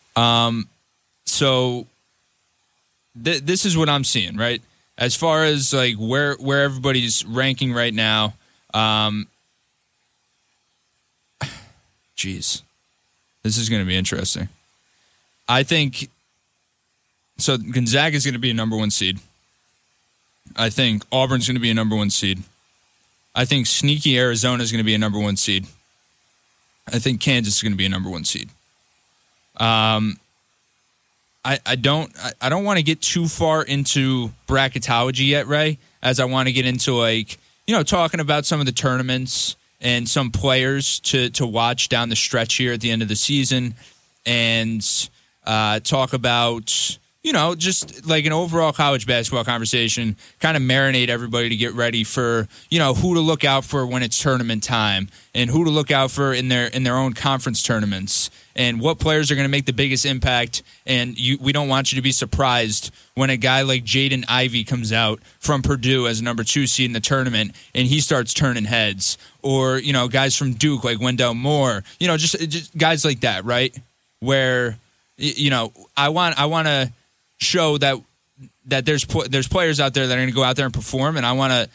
this is what I'm seeing, right? As far as like where everybody's ranking right now, geez, this is going to be interesting. I think... So Gonzaga is going to be a number one seed. I think Auburn's going to be a number one seed. I think sneaky Arizona is going to be a number one seed. I think Kansas is going to be a number one seed. I don't want to get too far into bracketology yet, Ray, as I want to get into, like, you know, talking about some of the tournaments and some players to watch down the stretch here at the end of the season, and talk about, you know, just like an overall college basketball conversation, kind of marinate everybody to get ready for, you know, who to look out for when it's tournament time and who to look out for in their own conference tournaments and what players are going to make the biggest impact. And we don't want you to be surprised when a guy like Jaden Ivey comes out from Purdue as a number 2 seed in the tournament and he starts turning heads, or, you know, guys from Duke like Wendell Moore, you know, just guys like that, right? Where, you know, I want to show that there's players out there that are going to go out there and perform, and I want to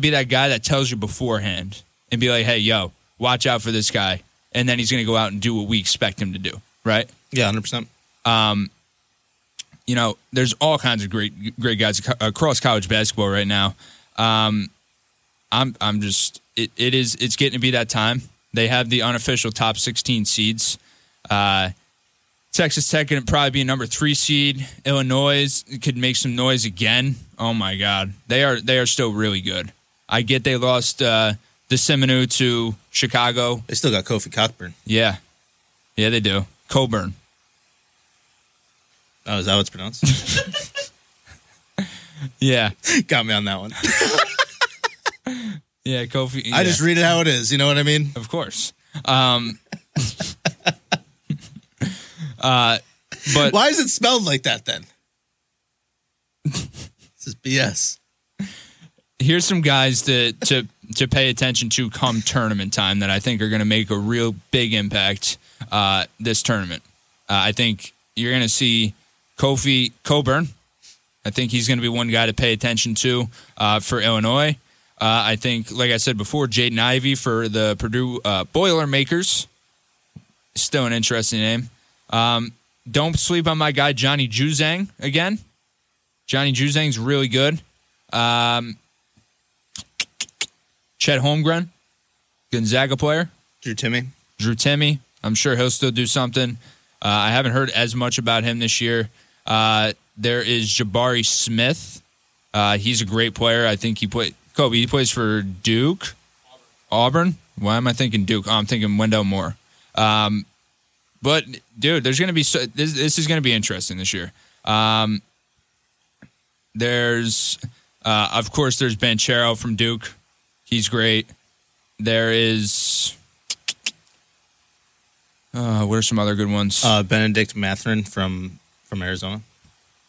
be that guy that tells you beforehand and be like, hey, yo, watch out for this guy. And then he's going to go out and do what we expect him to do, right? Yeah, 100%. You know, there's all kinds of great guys across college basketball right now. It's getting to be that time. They have the unofficial top 16 seeds. Texas Tech could probably be a number 3 seed. Illinois could make some noise again. Oh my God, they are still really good. I get they lost the Seminole to Chicago. They still got Kofi Cockburn. Yeah, they do. Coburn. Oh, is that how it's pronounced? Yeah, got me on that one. Yeah, Kofi. Yeah. I just read it how it is. You know what I mean? Of course. But why is it spelled like that then? This is BS. Here's some guys to pay attention to come tournament time that I think are going to make a real big impact this tournament. I think you're going to see Kofi Coburn. I think he's going to be one guy to pay attention to for Illinois. I think, like I said before, Jaden Ivey for the Purdue Boilermakers. Still an interesting name. Don't sleep on my guy, Johnny Juzang, again. Johnny Juzang's really good. Chet Holmgren, Gonzaga player. Drew Timme. I'm sure he'll still do something. I haven't heard as much about him this year. There is Jabari Smith. He's a great player. I think he plays for Duke. Auburn? Why am I thinking Duke? Oh, I'm thinking Wendell Moore. But, dude, there's going to be this is going to be interesting this year. There's Banchero from Duke. He's great. There is, what are some other good ones? Benedict Mathurin from Arizona.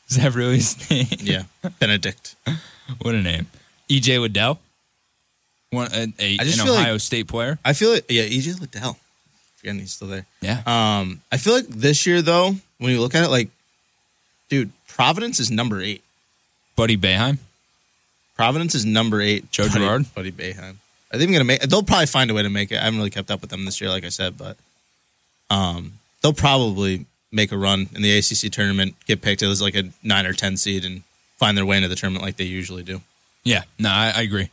Is that really his name? Yeah, Benedict. What a name. E.J. Liddell, an Ohio State player. I feel like, yeah, E.J. Liddell. And he's still there. Yeah. I feel like this year, though, when you look at it, like, dude, Providence is number 8. Buddy Boeheim. Providence is number 8. Joe Girard. Buddy Boeheim. I think they'll probably find a way to make it. I haven't really kept up with them this year, like I said, but they'll probably make a run in the ACC tournament, get picked as like a 9 or 10 seed, and find their way into the tournament like they usually do. Yeah. No, I agree.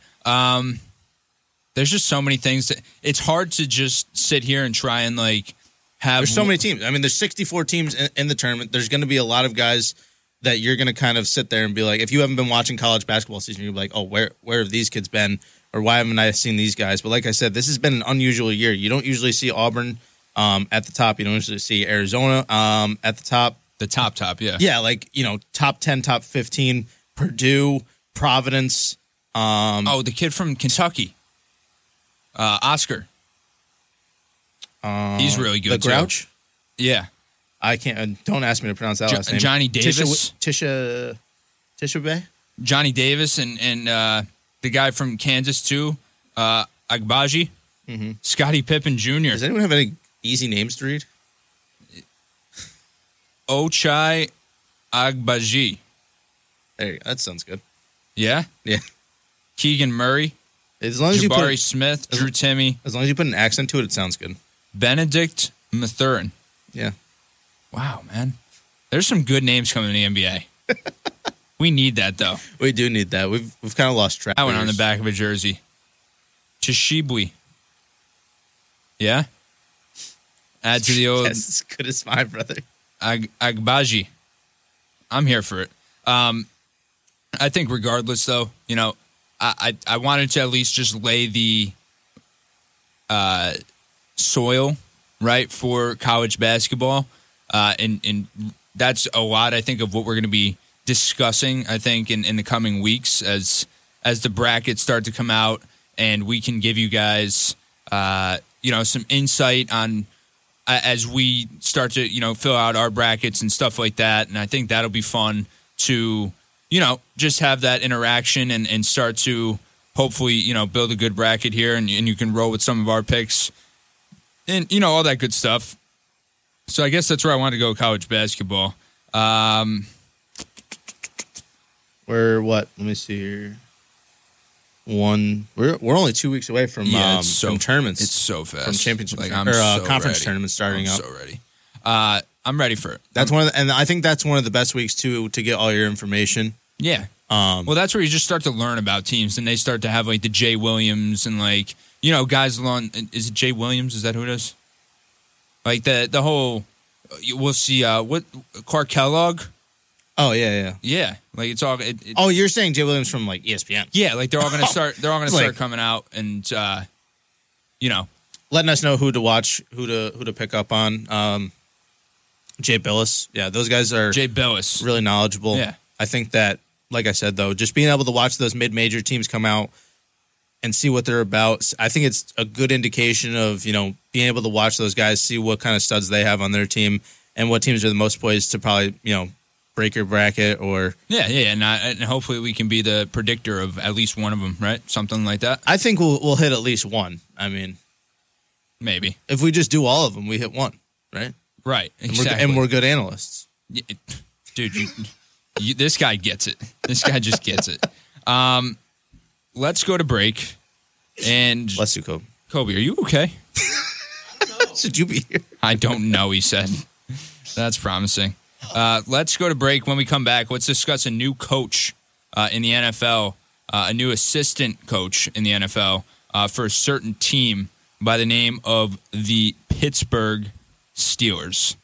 There's just so many things that it's hard to just sit here and try and like have. There's so many teams. I mean, there's 64 teams in the tournament. There's going to be a lot of guys that you're going to kind of sit there and be like, if you haven't been watching college basketball season, you'll be like, oh, where have these kids been, or why haven't I seen these guys? But like I said, this has been an unusual year. You don't usually see Auburn at the top. You don't usually see Arizona at the top. The top, yeah. Yeah, like, you know, top 10, top 15, Purdue, Providence. The kid from Kentucky. Oscar. He's really good. The Grouch? Yeah. I can't. Don't ask me to pronounce that last name. Johnny Davis. Tisha Bay? Johnny Davis and the guy from Kansas, too. Agbaji. Mm-hmm. Scottie Pippen Jr. Does anyone have any easy names to read? Ochai Agbaji. There you go. That sounds good. Yeah? Yeah. Keegan Murray. As long as Jabari Smith, Drew Timme. As long as you put an accent to it, it sounds good. Benedict Mathurin. Yeah. Wow, man. There's some good names coming in the NBA. We need that, though. We do need that. We've kind of lost track. That one on the back of a jersey. Tshiebwe. Yeah? Add to the old... That's as good as my brother. Agbaji. I'm here for it. I think regardless, though, you know, I wanted to at least just lay the soil, right, for college basketball. And that's a lot, I think, of what we're going to be discussing, I think, in the coming weeks as the brackets start to come out, and we can give you guys, you know, some insight on as we start to, you know, fill out our brackets and stuff like that. And I think that'll be fun to, you know, just have that interaction and start to hopefully, you know, build a good bracket here and you can roll with some of our picks and, you know, all that good stuff. So I guess that's where I wanted to go, college basketball. We're what? Let me see here. We're only 2 weeks away from tournaments. It's so fast. From championships conference ready. Tournaments starting up. I'm so ready. I'm ready for it. And I think that's one of the best weeks to get all your information. Yeah. Well, that's where you just start to learn about teams, and they start to have like the Jay Williams and like, you know, guys along. Is it Jay Williams? Is that who it is? Like the whole, we'll see. What Clark Kellogg? Oh yeah. Like it's all. Oh, you're saying Jay Williams from like ESPN? Yeah, like they're all going to start. They're all going to start coming out and, you know, letting us know who to watch, who to pick up on. Jay Billis, yeah, those guys are really knowledgeable. Yeah, I think that, like I said though, just being able to watch those mid-major teams come out and see what they're about. I think it's a good indication of, you know, being able to watch those guys, see what kind of studs they have on their team, and what teams are the most poised to probably, you know, break your bracket or... Yeah, and hopefully we can be the predictor of at least one of them, right? Something like that. I think we'll hit at least one. I mean... Maybe. If we just do all of them, we hit one, right? Right, exactly. And we're good analysts. Yeah, dude, you, this guy gets it. This guy just gets it. Let's go to break. And bless you, Kobe. Kobe, are you okay? I don't know. Should you be here? I don't know, he said. That's promising. Let's go to break. When we come back, let's discuss a new coach in the NFL, a new assistant coach in the NFL for a certain team by the name of the Pittsburgh Steelers.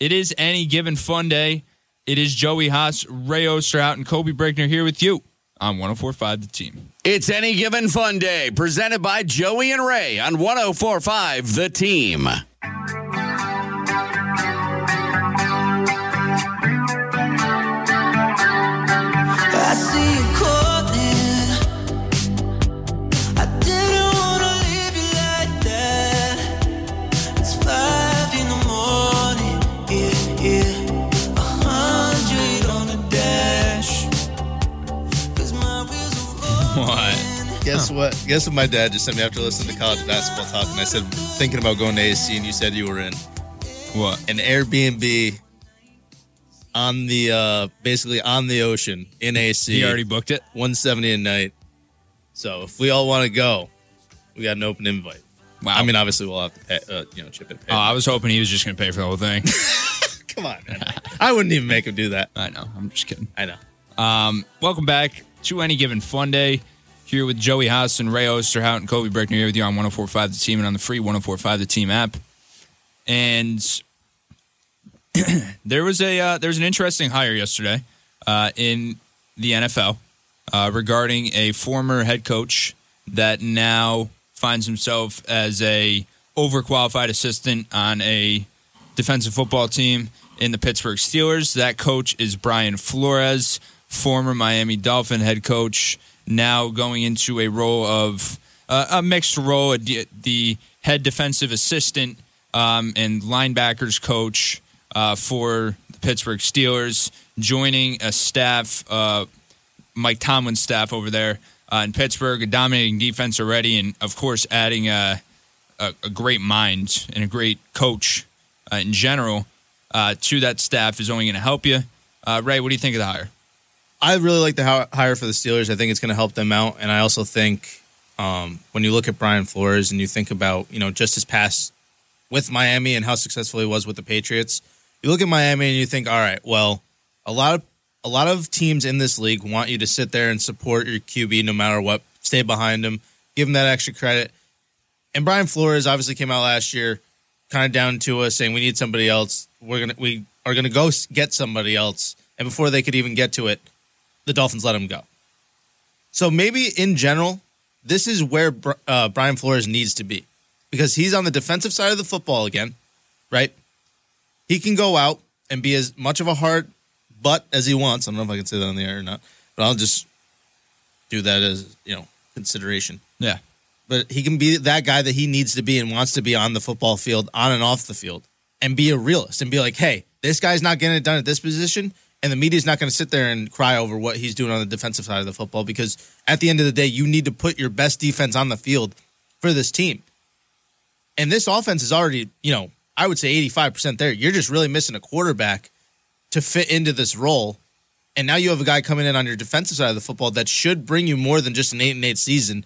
It is Any Given Fun Day. It is Joey Haas, Ray Osterhout, and Kobe Brickner here with you on 104.5 The Team. It's Any Given Fun Day, presented by Joey and Ray on 104.5 The Team. Guess what my dad just sent me after listening to college basketball talk, and I said, thinking about going to ASC, and you said you were in what? An Airbnb on the basically on the ocean in ASC. You already booked it? $170 a night. So if we all want to go, we got an open invite. Wow. I mean, obviously we'll have to pay, you know, chip in. Oh, I was hoping he was just going to pay for the whole thing. Come on, man. I wouldn't even make him do that. I know. I'm just kidding. I know. Welcome back to Any Given Fun Day. Here with Joey Haas and Ray Osterhout and Kobe Brickner here with you on 104.5 The Team and on the free 104.5 The Team app. And there was an interesting hire yesterday in the NFL regarding a former head coach that now finds himself as a overqualified assistant on a defensive football team in the Pittsburgh Steelers. That coach is Brian Flores, former Miami Dolphin head coach. Now going into a role of a mixed role, the head defensive assistant and linebackers coach for the Pittsburgh Steelers, joining a staff, Mike Tomlin's staff over there in Pittsburgh, a dominating defense already, and of course adding a great mind and a great coach in general to that staff is only going to help you. Ray, what do you think of the hire? I really like the hire for the Steelers. I think it's going to help them out. And I also think when you look at Brian Flores and you think about, you know, just his past with Miami and how successful he was with the Patriots, you look at Miami and you think, all right, well, a lot of teams in this league want you to sit there and support your QB no matter what, stay behind him. Give him that extra credit. And Brian Flores obviously came out last year kind of down to us saying we need somebody else. We are going to go get somebody else. And before they could even get to it, the Dolphins let him go. So maybe in general, this is where Brian Flores needs to be because he's on the defensive side of the football again, right? He can go out and be as much of a hard butt as he wants. I don't know if I can say that on the air or not, but I'll just do that as, you know, consideration. Yeah. But he can be that guy that he needs to be and wants to be on the football field, on and off the field, and be a realist and be like, hey, this guy's not getting it done at this position, and the media's not going to sit there and cry over what he's doing on the defensive side of the football because at the end of the day, you need to put your best defense on the field for this team. And this offense is already, you know, I would say 85% there. You're just really missing a quarterback to fit into this role. And now you have a guy coming in on your defensive side of the football that should bring you more than just an 8-8 season,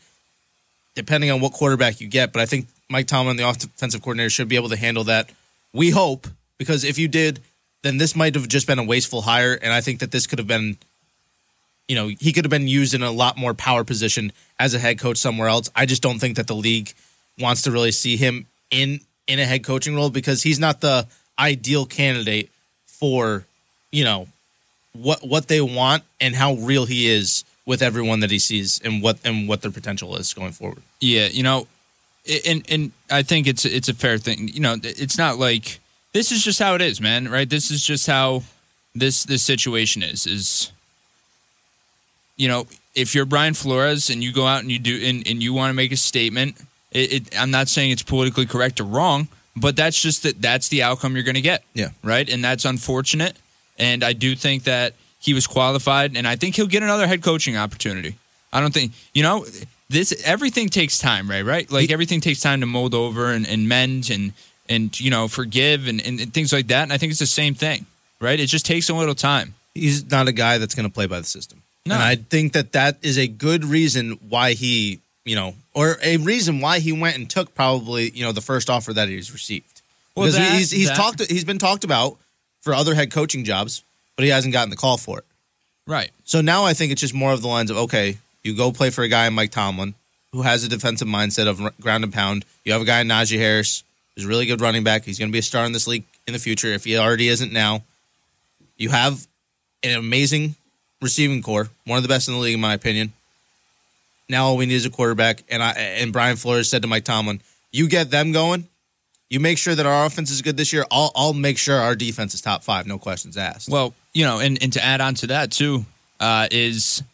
depending on what quarterback you get. But I think Mike Tomlin, the offensive coordinator, should be able to handle that. We hope, because if you did, then this might have just been a wasteful hire. And I think that this could have been, you know, he could have been used in a lot more power position as a head coach somewhere else. I just don't think that the league wants to really see him in a head coaching role because he's not the ideal candidate for, you know, what they want and how real he is with everyone that he sees and what their potential is going forward. Yeah, you know, and I think it's a fair thing. You know, it's not like this is just how it is, man, right? This is just how this situation is, you know, if you're Brian Flores and you go out and you do and you want to make a statement, I'm not saying it's politically correct or wrong, but that's just that's the outcome you're going to get. Yeah. Right? And that's unfortunate. And I do think that he was qualified, and I think he'll get another head coaching opportunity. I don't think, you know, everything takes time, Ray, right? Like everything takes time to mold over and mend and you know, forgive and things like that. And I think it's the same thing, right? It just takes a little time. He's not a guy that's going to play by the system. No. And I think that is a good reason why he, you know, or a reason why he went and took probably, you know, the first offer that he's received. Well, because he's been talked about for other head coaching jobs, but he hasn't gotten the call for it. Right. So now I think it's just more of the lines of, okay, you go play for a guy in Mike Tomlin who has a defensive mindset of ground and pound. You have a guy in Najee Harris who's a really good running back. He's going to be a star in this league in the future if he already isn't now. You have an amazing receiving core, one of the best in the league in my opinion. Now all we need is a quarterback, and Brian Flores said to Mike Tomlin, you get them going. You make sure that our offense is good this year. I'll make sure our defense is top five, no questions asked. Well, you know, and to add on to that too you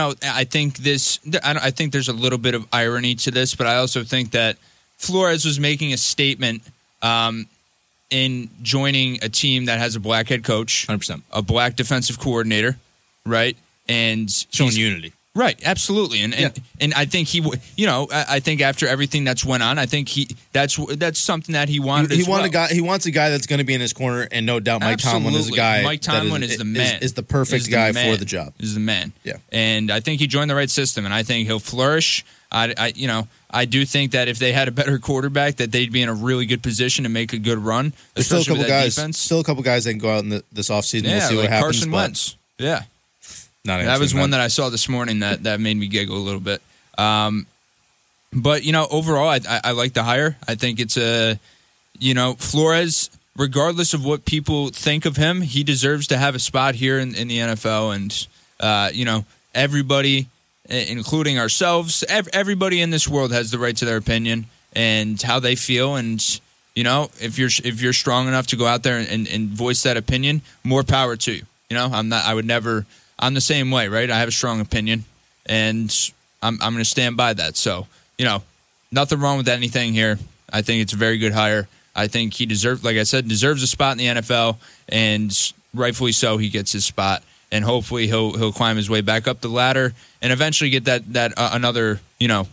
know, I think I think there's a little bit of irony to this, but I also think that Flores was making a statement in joining a team that has a black head coach, 100%, a black defensive coordinator, right, and showing unity. Right, absolutely, and I think he, you know, I think after everything that's went on, I think that's something that he wanted. He wants a guy that's going to be in his corner, and no doubt, Mike absolutely. Tomlin is a guy. Mike Tomlin is the man. Is the perfect guy for the job. Is the man. Yeah, and I think he joined the right system, and I think he'll flourish. I do think that if they had a better quarterback, that they'd be in a really good position to make a good run. There's still a couple guys. Defense. Still a couple guys that can go out in this offseason. Yeah, we'll see what happens. Carson Wentz. Yeah. That was one that I saw this morning that made me giggle a little bit. But, you know, overall, I like the hire. I think it's you know, Flores, regardless of what people think of him, he deserves to have a spot here in the NFL. And, you know, everybody, including ourselves, everybody in this world has the right to their opinion and how they feel. And, you know, if you're strong enough to go out there and voice that opinion, more power to you. You know, I'm the same way, right? I have a strong opinion, and I'm going to stand by that. So, you know, nothing wrong with anything here. I think it's a very good hire. I think he deserves a spot in the NFL, and rightfully so, he gets his spot. And hopefully he'll climb his way back up the ladder and eventually get that another, you know,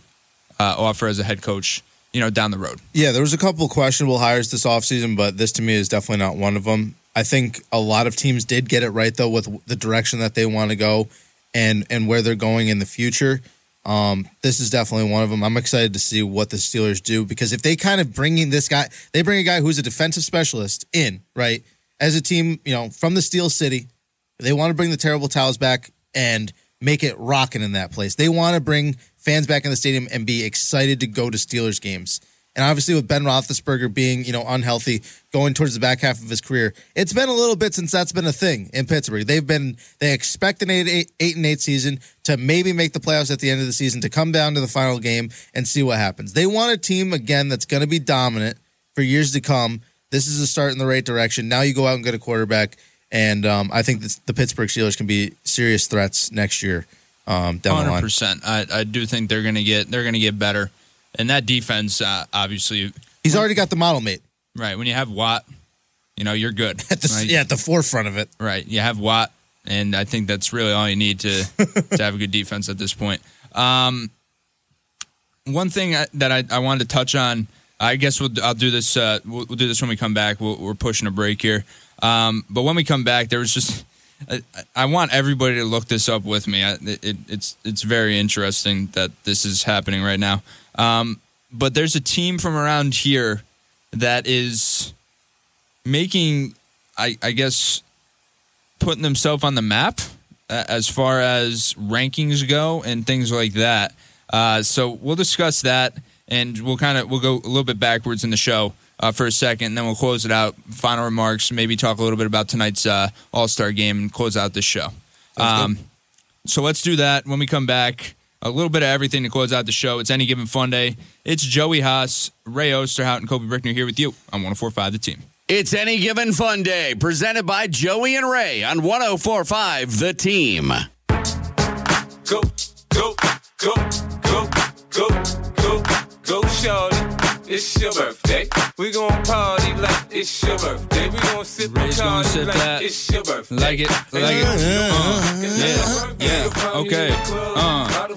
offer as a head coach, you know, down the road. Yeah, there was a couple of questionable hires this offseason, but this to me is definitely not one of them. I think a lot of teams did get it right, though, with the direction that they want to go and where they're going in the future. This is definitely one of them. I'm excited to see what the Steelers do because if they kind of bring in this guy, they bring a guy who's a defensive specialist in, right, as a team, you know, from the Steel City. They want to bring the terrible towels back, and make it rocking in that place. They want to bring fans back in the stadium and be excited to go to Steelers games. And obviously with Ben Roethlisberger being, unhealthy, going towards the back half of his career, it's been a little bit since that's been a thing in Pittsburgh. They expect an 8-8 season to maybe make the playoffs at the end of the season, to come down to the final game and see what happens. They want a team, again, that's going to be dominant for years to come. This is a start in the right direction. Now you go out and get a quarterback, and I think the Pittsburgh Steelers can be serious threats next year down the line. 100%. I do think they're going to get better. And that defense, obviously, he's already got the model mate. Right. When you have Watt, you're good. At the forefront of it. Right. You have Watt, and I think that's really all you need to have a good defense at this point. One thing that I wanted to touch on, I guess I'll do this. We'll do this when we come back. We're pushing a break here, but when we come back, there was just. I want everybody to look this up with me. It's very interesting that this is happening right now. But there's a team from around here that is making, I guess, putting themselves on the map as far as rankings go and things like that. So we'll discuss that, and we'll go a little bit backwards in the show for a second, and then we'll close it out. Final remarks, maybe talk a little bit about tonight's All-Star game and close out this show. So let's do that when we come back. A little bit of everything to close out the show. It's Any Given Fun Day. It's Joey Haas, Ray Osterhout, and Kobe Brickner here with you on 104.5 The Team. It's Any Given Fun Day, presented by Joey and Ray on 104.5 The Team. Go, go, go, go, go, go, go, shawty. It's your birthday. We gon' party like it's your birthday. We gon' sip and party like it's your birthday. Like it, like it. Yeah, yeah, okay.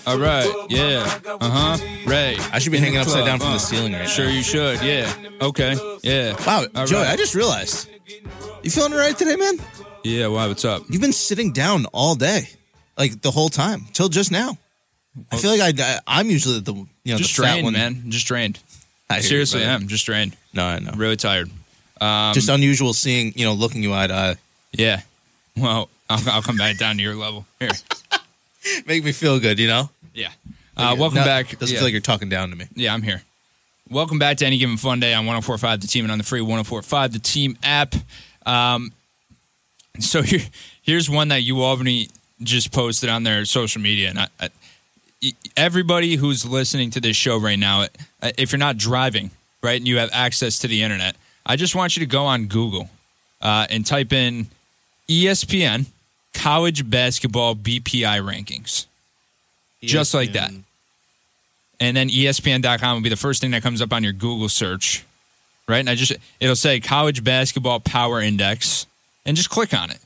All right, yeah, Ray. I should be hanging upside down from the ceiling right now. Sure you should, yeah. Okay, yeah. Wow, all Joey, right. I just realized. You feeling all right today, man? Yeah, why, what's up? You've been sitting down all day, like the whole time, till just now. Well, I feel like I'm usually the just the drained one. Man. Just drained. I seriously am, just drained. No, I know. Really tired. Just unusual seeing, looking you eye to eye. Yeah. Well, I'll come back down to your level. Here. Make me feel good, Yeah. Welcome back. Doesn't feel like you're talking down to me. Yeah, I'm here. Welcome back to Any Given Fun Day on 104.5 The Team and on the free 104.5 The Team app. So here's one that UAlbany just posted on their social media. And everybody who's listening to this show right now, if you're not driving, right, and you have access to the internet, I just want you to go on Google and type in ESPN college basketball BPI rankings. ESPN. Just like that. And then ESPN.com will be the first thing that comes up on your Google search, right? And it'll say college basketball power index, and just click on it.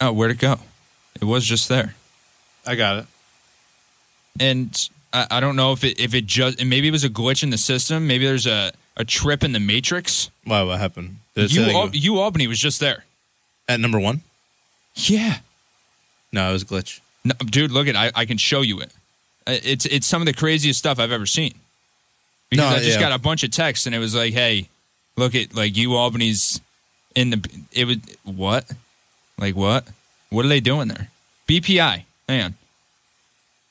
Oh, where'd it go? It was just there. I got it. And I don't know if it just, and maybe it was a glitch in the system. Maybe there's a trip in the matrix. Wow, what happened? UAlbany was just there. At number one? Yeah. No, it was a glitch. No, dude, look at it. I can show you it. It's some of the craziest stuff I've ever seen. Because I just got a bunch of texts, and it was like, hey, look at, like, UAlbany's in the, it was, what? Like, what? What are they doing there? BPI. Hang on.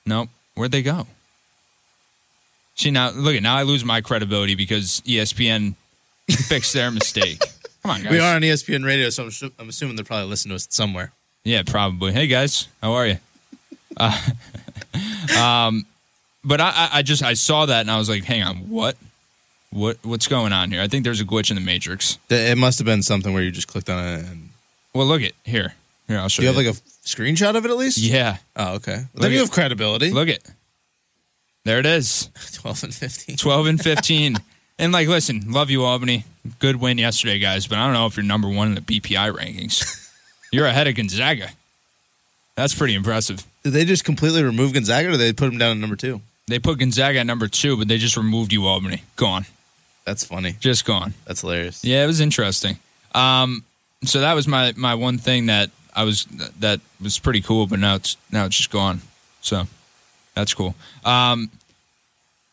Nope. Where'd they go? See, now, look at, now I lose my credibility because ESPN fixed their mistake. Come on, guys. We are on ESPN radio, so I'm assuming they're probably listening to us somewhere. Yeah, probably. Hey, guys. How are you? But I saw that, and I was like, hang on, what's going on here? I think there's a glitch in the matrix. It must have been something where you just clicked on it. And... Well, look at, here, I'll show you. Do you have, like, a screenshot of it at least? Yeah. Oh, okay. Well, then you have credibility. Look at. There it is. 12 and 15. 12 and 15. And, like, listen, love you, Albany. Good win yesterday, guys, but I don't know if you're number one in the BPI rankings. You're ahead of Gonzaga. That's pretty impressive. Did they just completely remove Gonzaga, or did they put him down at number two? They put Gonzaga at number two, but they just removed UAlbany. Gone. That's funny. Just gone. That's hilarious. Yeah, it was interesting. So that was my one thing that was pretty cool, but now it's just gone. So that's cool.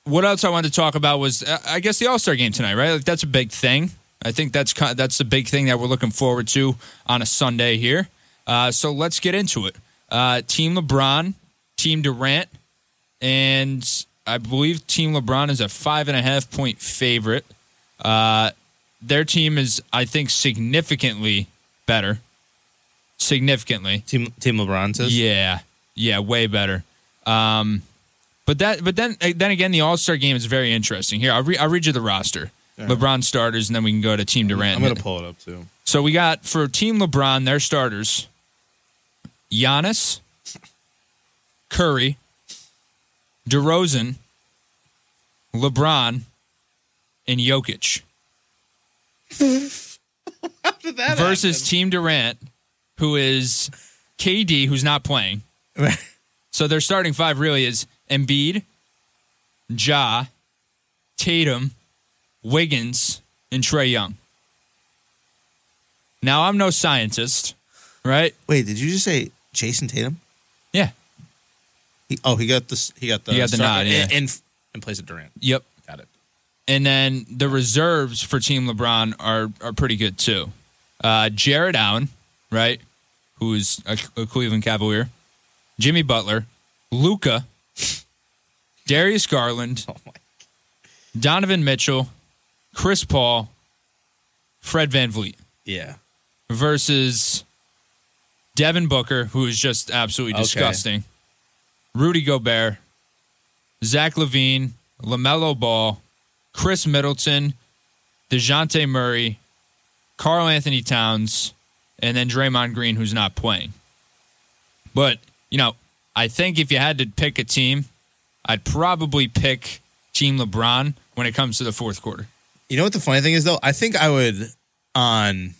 What else I wanted to talk about was, I guess, the All-Star game tonight, right? Like, that's a big thing. I think that's the big thing that we're looking forward to on a Sunday here. So let's get into it. Team LeBron, Team Durant, and I believe Team LeBron is a 5.5-point favorite. Their team is, I think, significantly better. Significantly. Team LeBron says? Yeah, way better. But then again, the All-Star game is very interesting. Here, I'll read you the roster. Right. LeBron starters, and then we can go to Team Durant. I'm going to pull it up, too. So we got, for Team LeBron, their starters, Giannis, Curry, DeRozan, LeBron, and Jokic. How did that versus happen? Team Durant, who is KD, who's not playing. So their starting five really is Embiid, Ja, Tatum, Wiggins, and Trae Young. Now, I'm no scientist, right? Wait, did you just say Jayson Tatum? Yeah. He got the nod, yeah. In place of Durant. Yep. Got it. And then the reserves for Team LeBron are pretty good, too. Jared Allen, right, who is a Cleveland Cavalier. Jimmy Butler, Luka, Darius Garland, Donovan Mitchell, Chris Paul, Fred VanVleet. Yeah. Versus Devin Booker, who is just absolutely disgusting. Rudy Gobert, Zach LaVine, LaMelo Ball, Chris Middleton, DeJounte Murray, Carl Anthony Towns, and then Draymond Green, who's not playing. But, you know, I think if you had to pick a team, I'd probably pick Team LeBron when it comes to the fourth quarter. You know what the funny thing is, though? I think I would, on,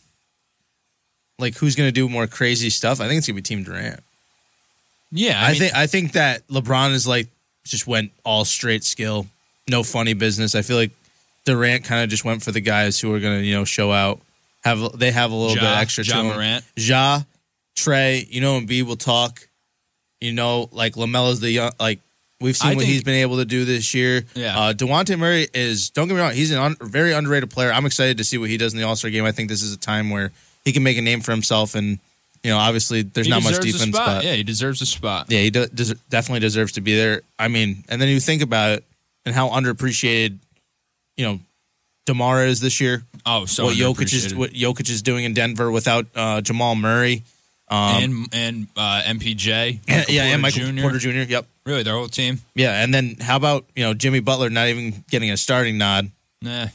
like, who's going to do more crazy stuff, I think it's going to be Team Durant. Yeah. I think that LeBron is like, just went all straight skill, no funny business. I feel like Durant kind of just went for the guys who are going to, you know, show out. They have a little bit extra to them. Ja, Trey, you know, and B will talk. You know, like, LaMelo's the young, like, we've seen what he's been able to do this year. Yeah. DeJounte Murray is, don't get me wrong, he's a very underrated player. I'm excited to see what he does in the All-Star game. I think this is a time where he can make a name for himself, and, you know, obviously there's not much defense. But yeah, he deserves a spot. Yeah, he definitely deserves to be there. I mean, and then you think about it and how underappreciated, you know, DeMar is this year. Oh, so what Jokic is doing in Denver without Jamal Murray. And MPJ. And Michael Porter Jr. Yep. Really, their whole team. Yeah, and then how about, you know, Jimmy Butler not even getting a starting nod? Nah.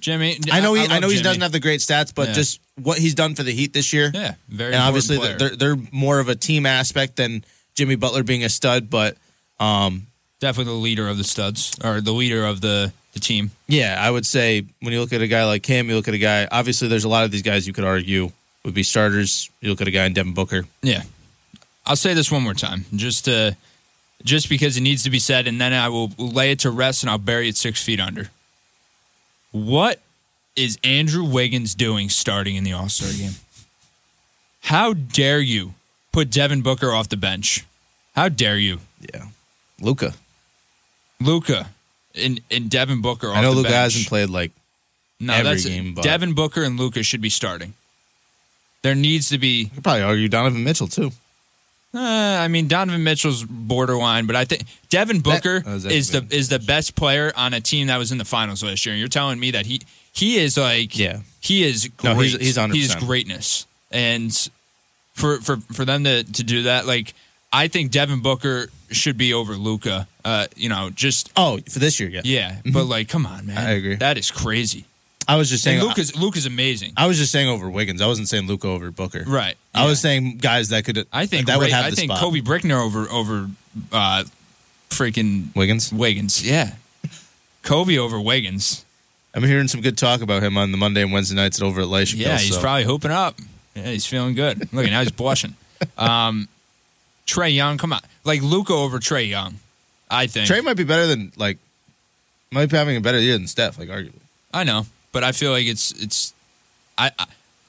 Jimmy. I know he doesn't have the great stats, but just what he's done for the Heat this year. Yeah, very important. And obviously they're more of a team aspect than Jimmy Butler being a stud, but definitely the leader of the studs, or the leader of the team. Yeah, I would say when you look at a guy like him, you look at a guy, obviously there's a lot of these guys you could argue would be starters. You look at a guy in Devin Booker. Yeah. I'll say this one more time, just because it needs to be said, and then I will lay it to rest and I'll bury it 6 feet under. What is Andrew Wiggins doing starting in the All-Star game? How dare you put Devin Booker off the bench? How dare you? Yeah. Luka. And Devin Booker off the bench. I know Luka hasn't played every game. But Devin Booker and Luka should be starting. There needs to be... You could probably argue Donovan Mitchell, too. I mean, Donovan Mitchell's borderline, but I think Devin Booker is the best player on a team that was in the finals last year. And you're telling me that he is like... Yeah. He is great. No, he's 100%. He's greatness. And for them to do that, like, I think Devin Booker should be over Luka. You know, just... Oh, for this year, yeah. Yeah, mm-hmm. But like, come on, man. I agree. That is crazy. I was just saying Luka's amazing. I was just saying over Wiggins. I wasn't saying Luka over Booker. Right. Yeah. I was saying guys that could. I think that would have. I think spot. Kobe Brickner over freaking Wiggins. Yeah. Kobe over Wiggins. I'm hearing some good talk about him on the Monday and Wednesday nights over at Leishkill. Yeah, he's probably hooping up. Yeah, he's feeling good. Look, now he's blushing. Trae Young, come on, like Luka over Trae Young. I think Trae might be better than might be having a better year than Steph, like arguably. I know. But I feel like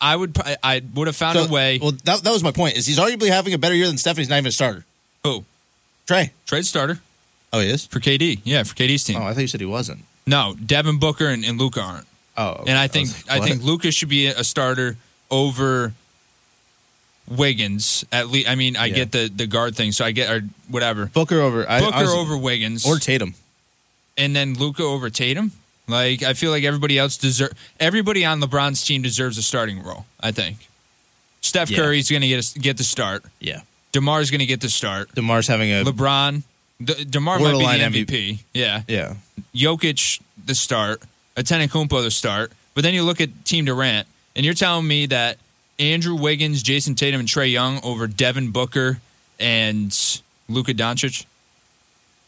I would have found a way. Well, that was my point. Is he's arguably having a better year than Steph? He's not even a starter. Who? Trey. Trey's starter. Oh, he is? For KD. Yeah, for KD's team. Oh, I thought you said he wasn't. No, Devin Booker and Luka aren't. Oh, okay. And I think Luka should be a starter over Wiggins, at least. I mean, I get the guard thing, so I get or whatever. Booker over Wiggins or Tatum, and then Luka over Tatum. Like, I feel like everybody on LeBron's team deserves a starting role. I think Steph Curry's going to get the start. Yeah, DeMar's going to get the start. DeMar's having a LeBron. DeMar might be the MVP. Yeah, yeah. Jokic the start. Antetokounmpo the start. But then you look at Team Durant, and you're telling me that Andrew Wiggins, Jayson Tatum, and Trae Young over Devin Booker and Luka Doncic.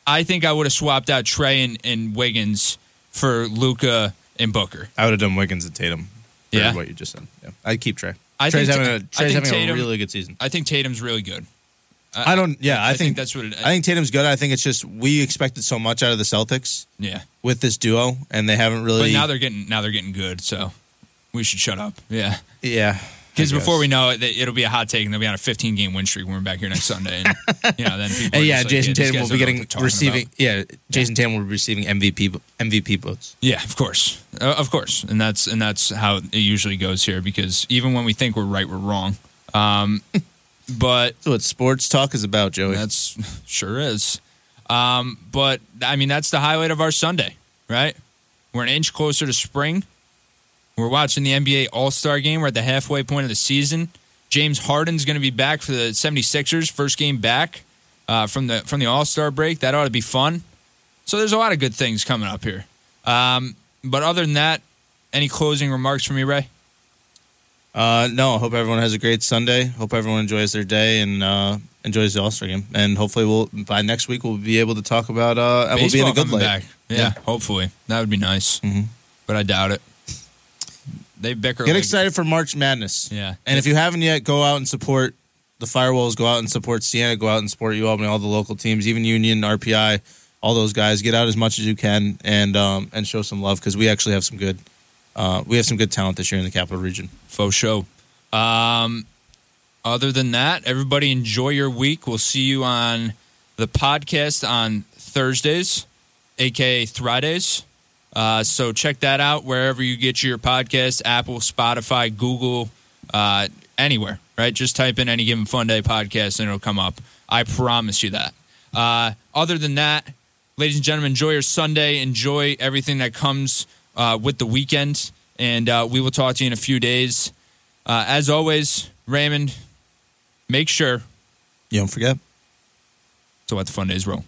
I think I would have swapped out Trae and Wiggins for Luka and Booker. I would have done Wiggins and Tatum. Yeah, what you just said. Yeah, I'd keep Trae. Trae's having a really good season. I think Tatum's really good. I think that's what it is. I think Tatum's good. I think it's just we expected so much out of the Celtics. Yeah, with this duo, and they haven't really. But now they're getting good. So we should shut up. Yeah. Yeah. Because before we know it, it'll be a hot take, and they'll be on a 15-game win streak when we're back here next Sunday. And, you know, then people and Jason Tatum will be receiving MVP votes. Yeah, of course, and that's how it usually goes here. Because even when we think we're right, we're wrong. But that's what sports talk is about, Joey. That's sure is. But I mean, that's the highlight of our Sunday, right? We're an inch closer to spring. We're watching the NBA All-Star Game. We're at the halfway point of the season. James Harden's going to be back for the 76ers. First game back from the All-Star break. That ought to be fun. So there's a lot of good things coming up here. But other than that, any closing remarks from you, Ray? No. I hope everyone has a great Sunday. Hope everyone enjoys their day and enjoys the All-Star Game. And hopefully by next week we'll be able to talk about baseball we'll be in a good light. Back. Yeah, hopefully. That would be nice. Mm-hmm. But I doubt it. They bicker. Get excited for March Madness. Yeah. And if you haven't yet, go out and support the Firewolves. Go out and support Siena. Go out and support you, Albany, all the local teams, even Union, RPI, all those guys. Get out as much as you can and show some love because we actually have some good talent this year in the Capital Region. Faux show. Other than that, everybody enjoy your week. We'll see you on the podcast on Thursdays, a.k.a. Thridays. So check that out wherever you get your podcast, Apple, Spotify, Google, anywhere, right? Just type in Any Given Fun Day podcast and it'll come up. I promise you that. Other than that, ladies and gentlemen, enjoy your Sunday. Enjoy everything that comes with the weekend. And we will talk to you in a few days. As always, Raymond, make sure you don't forget to let the fun days roll.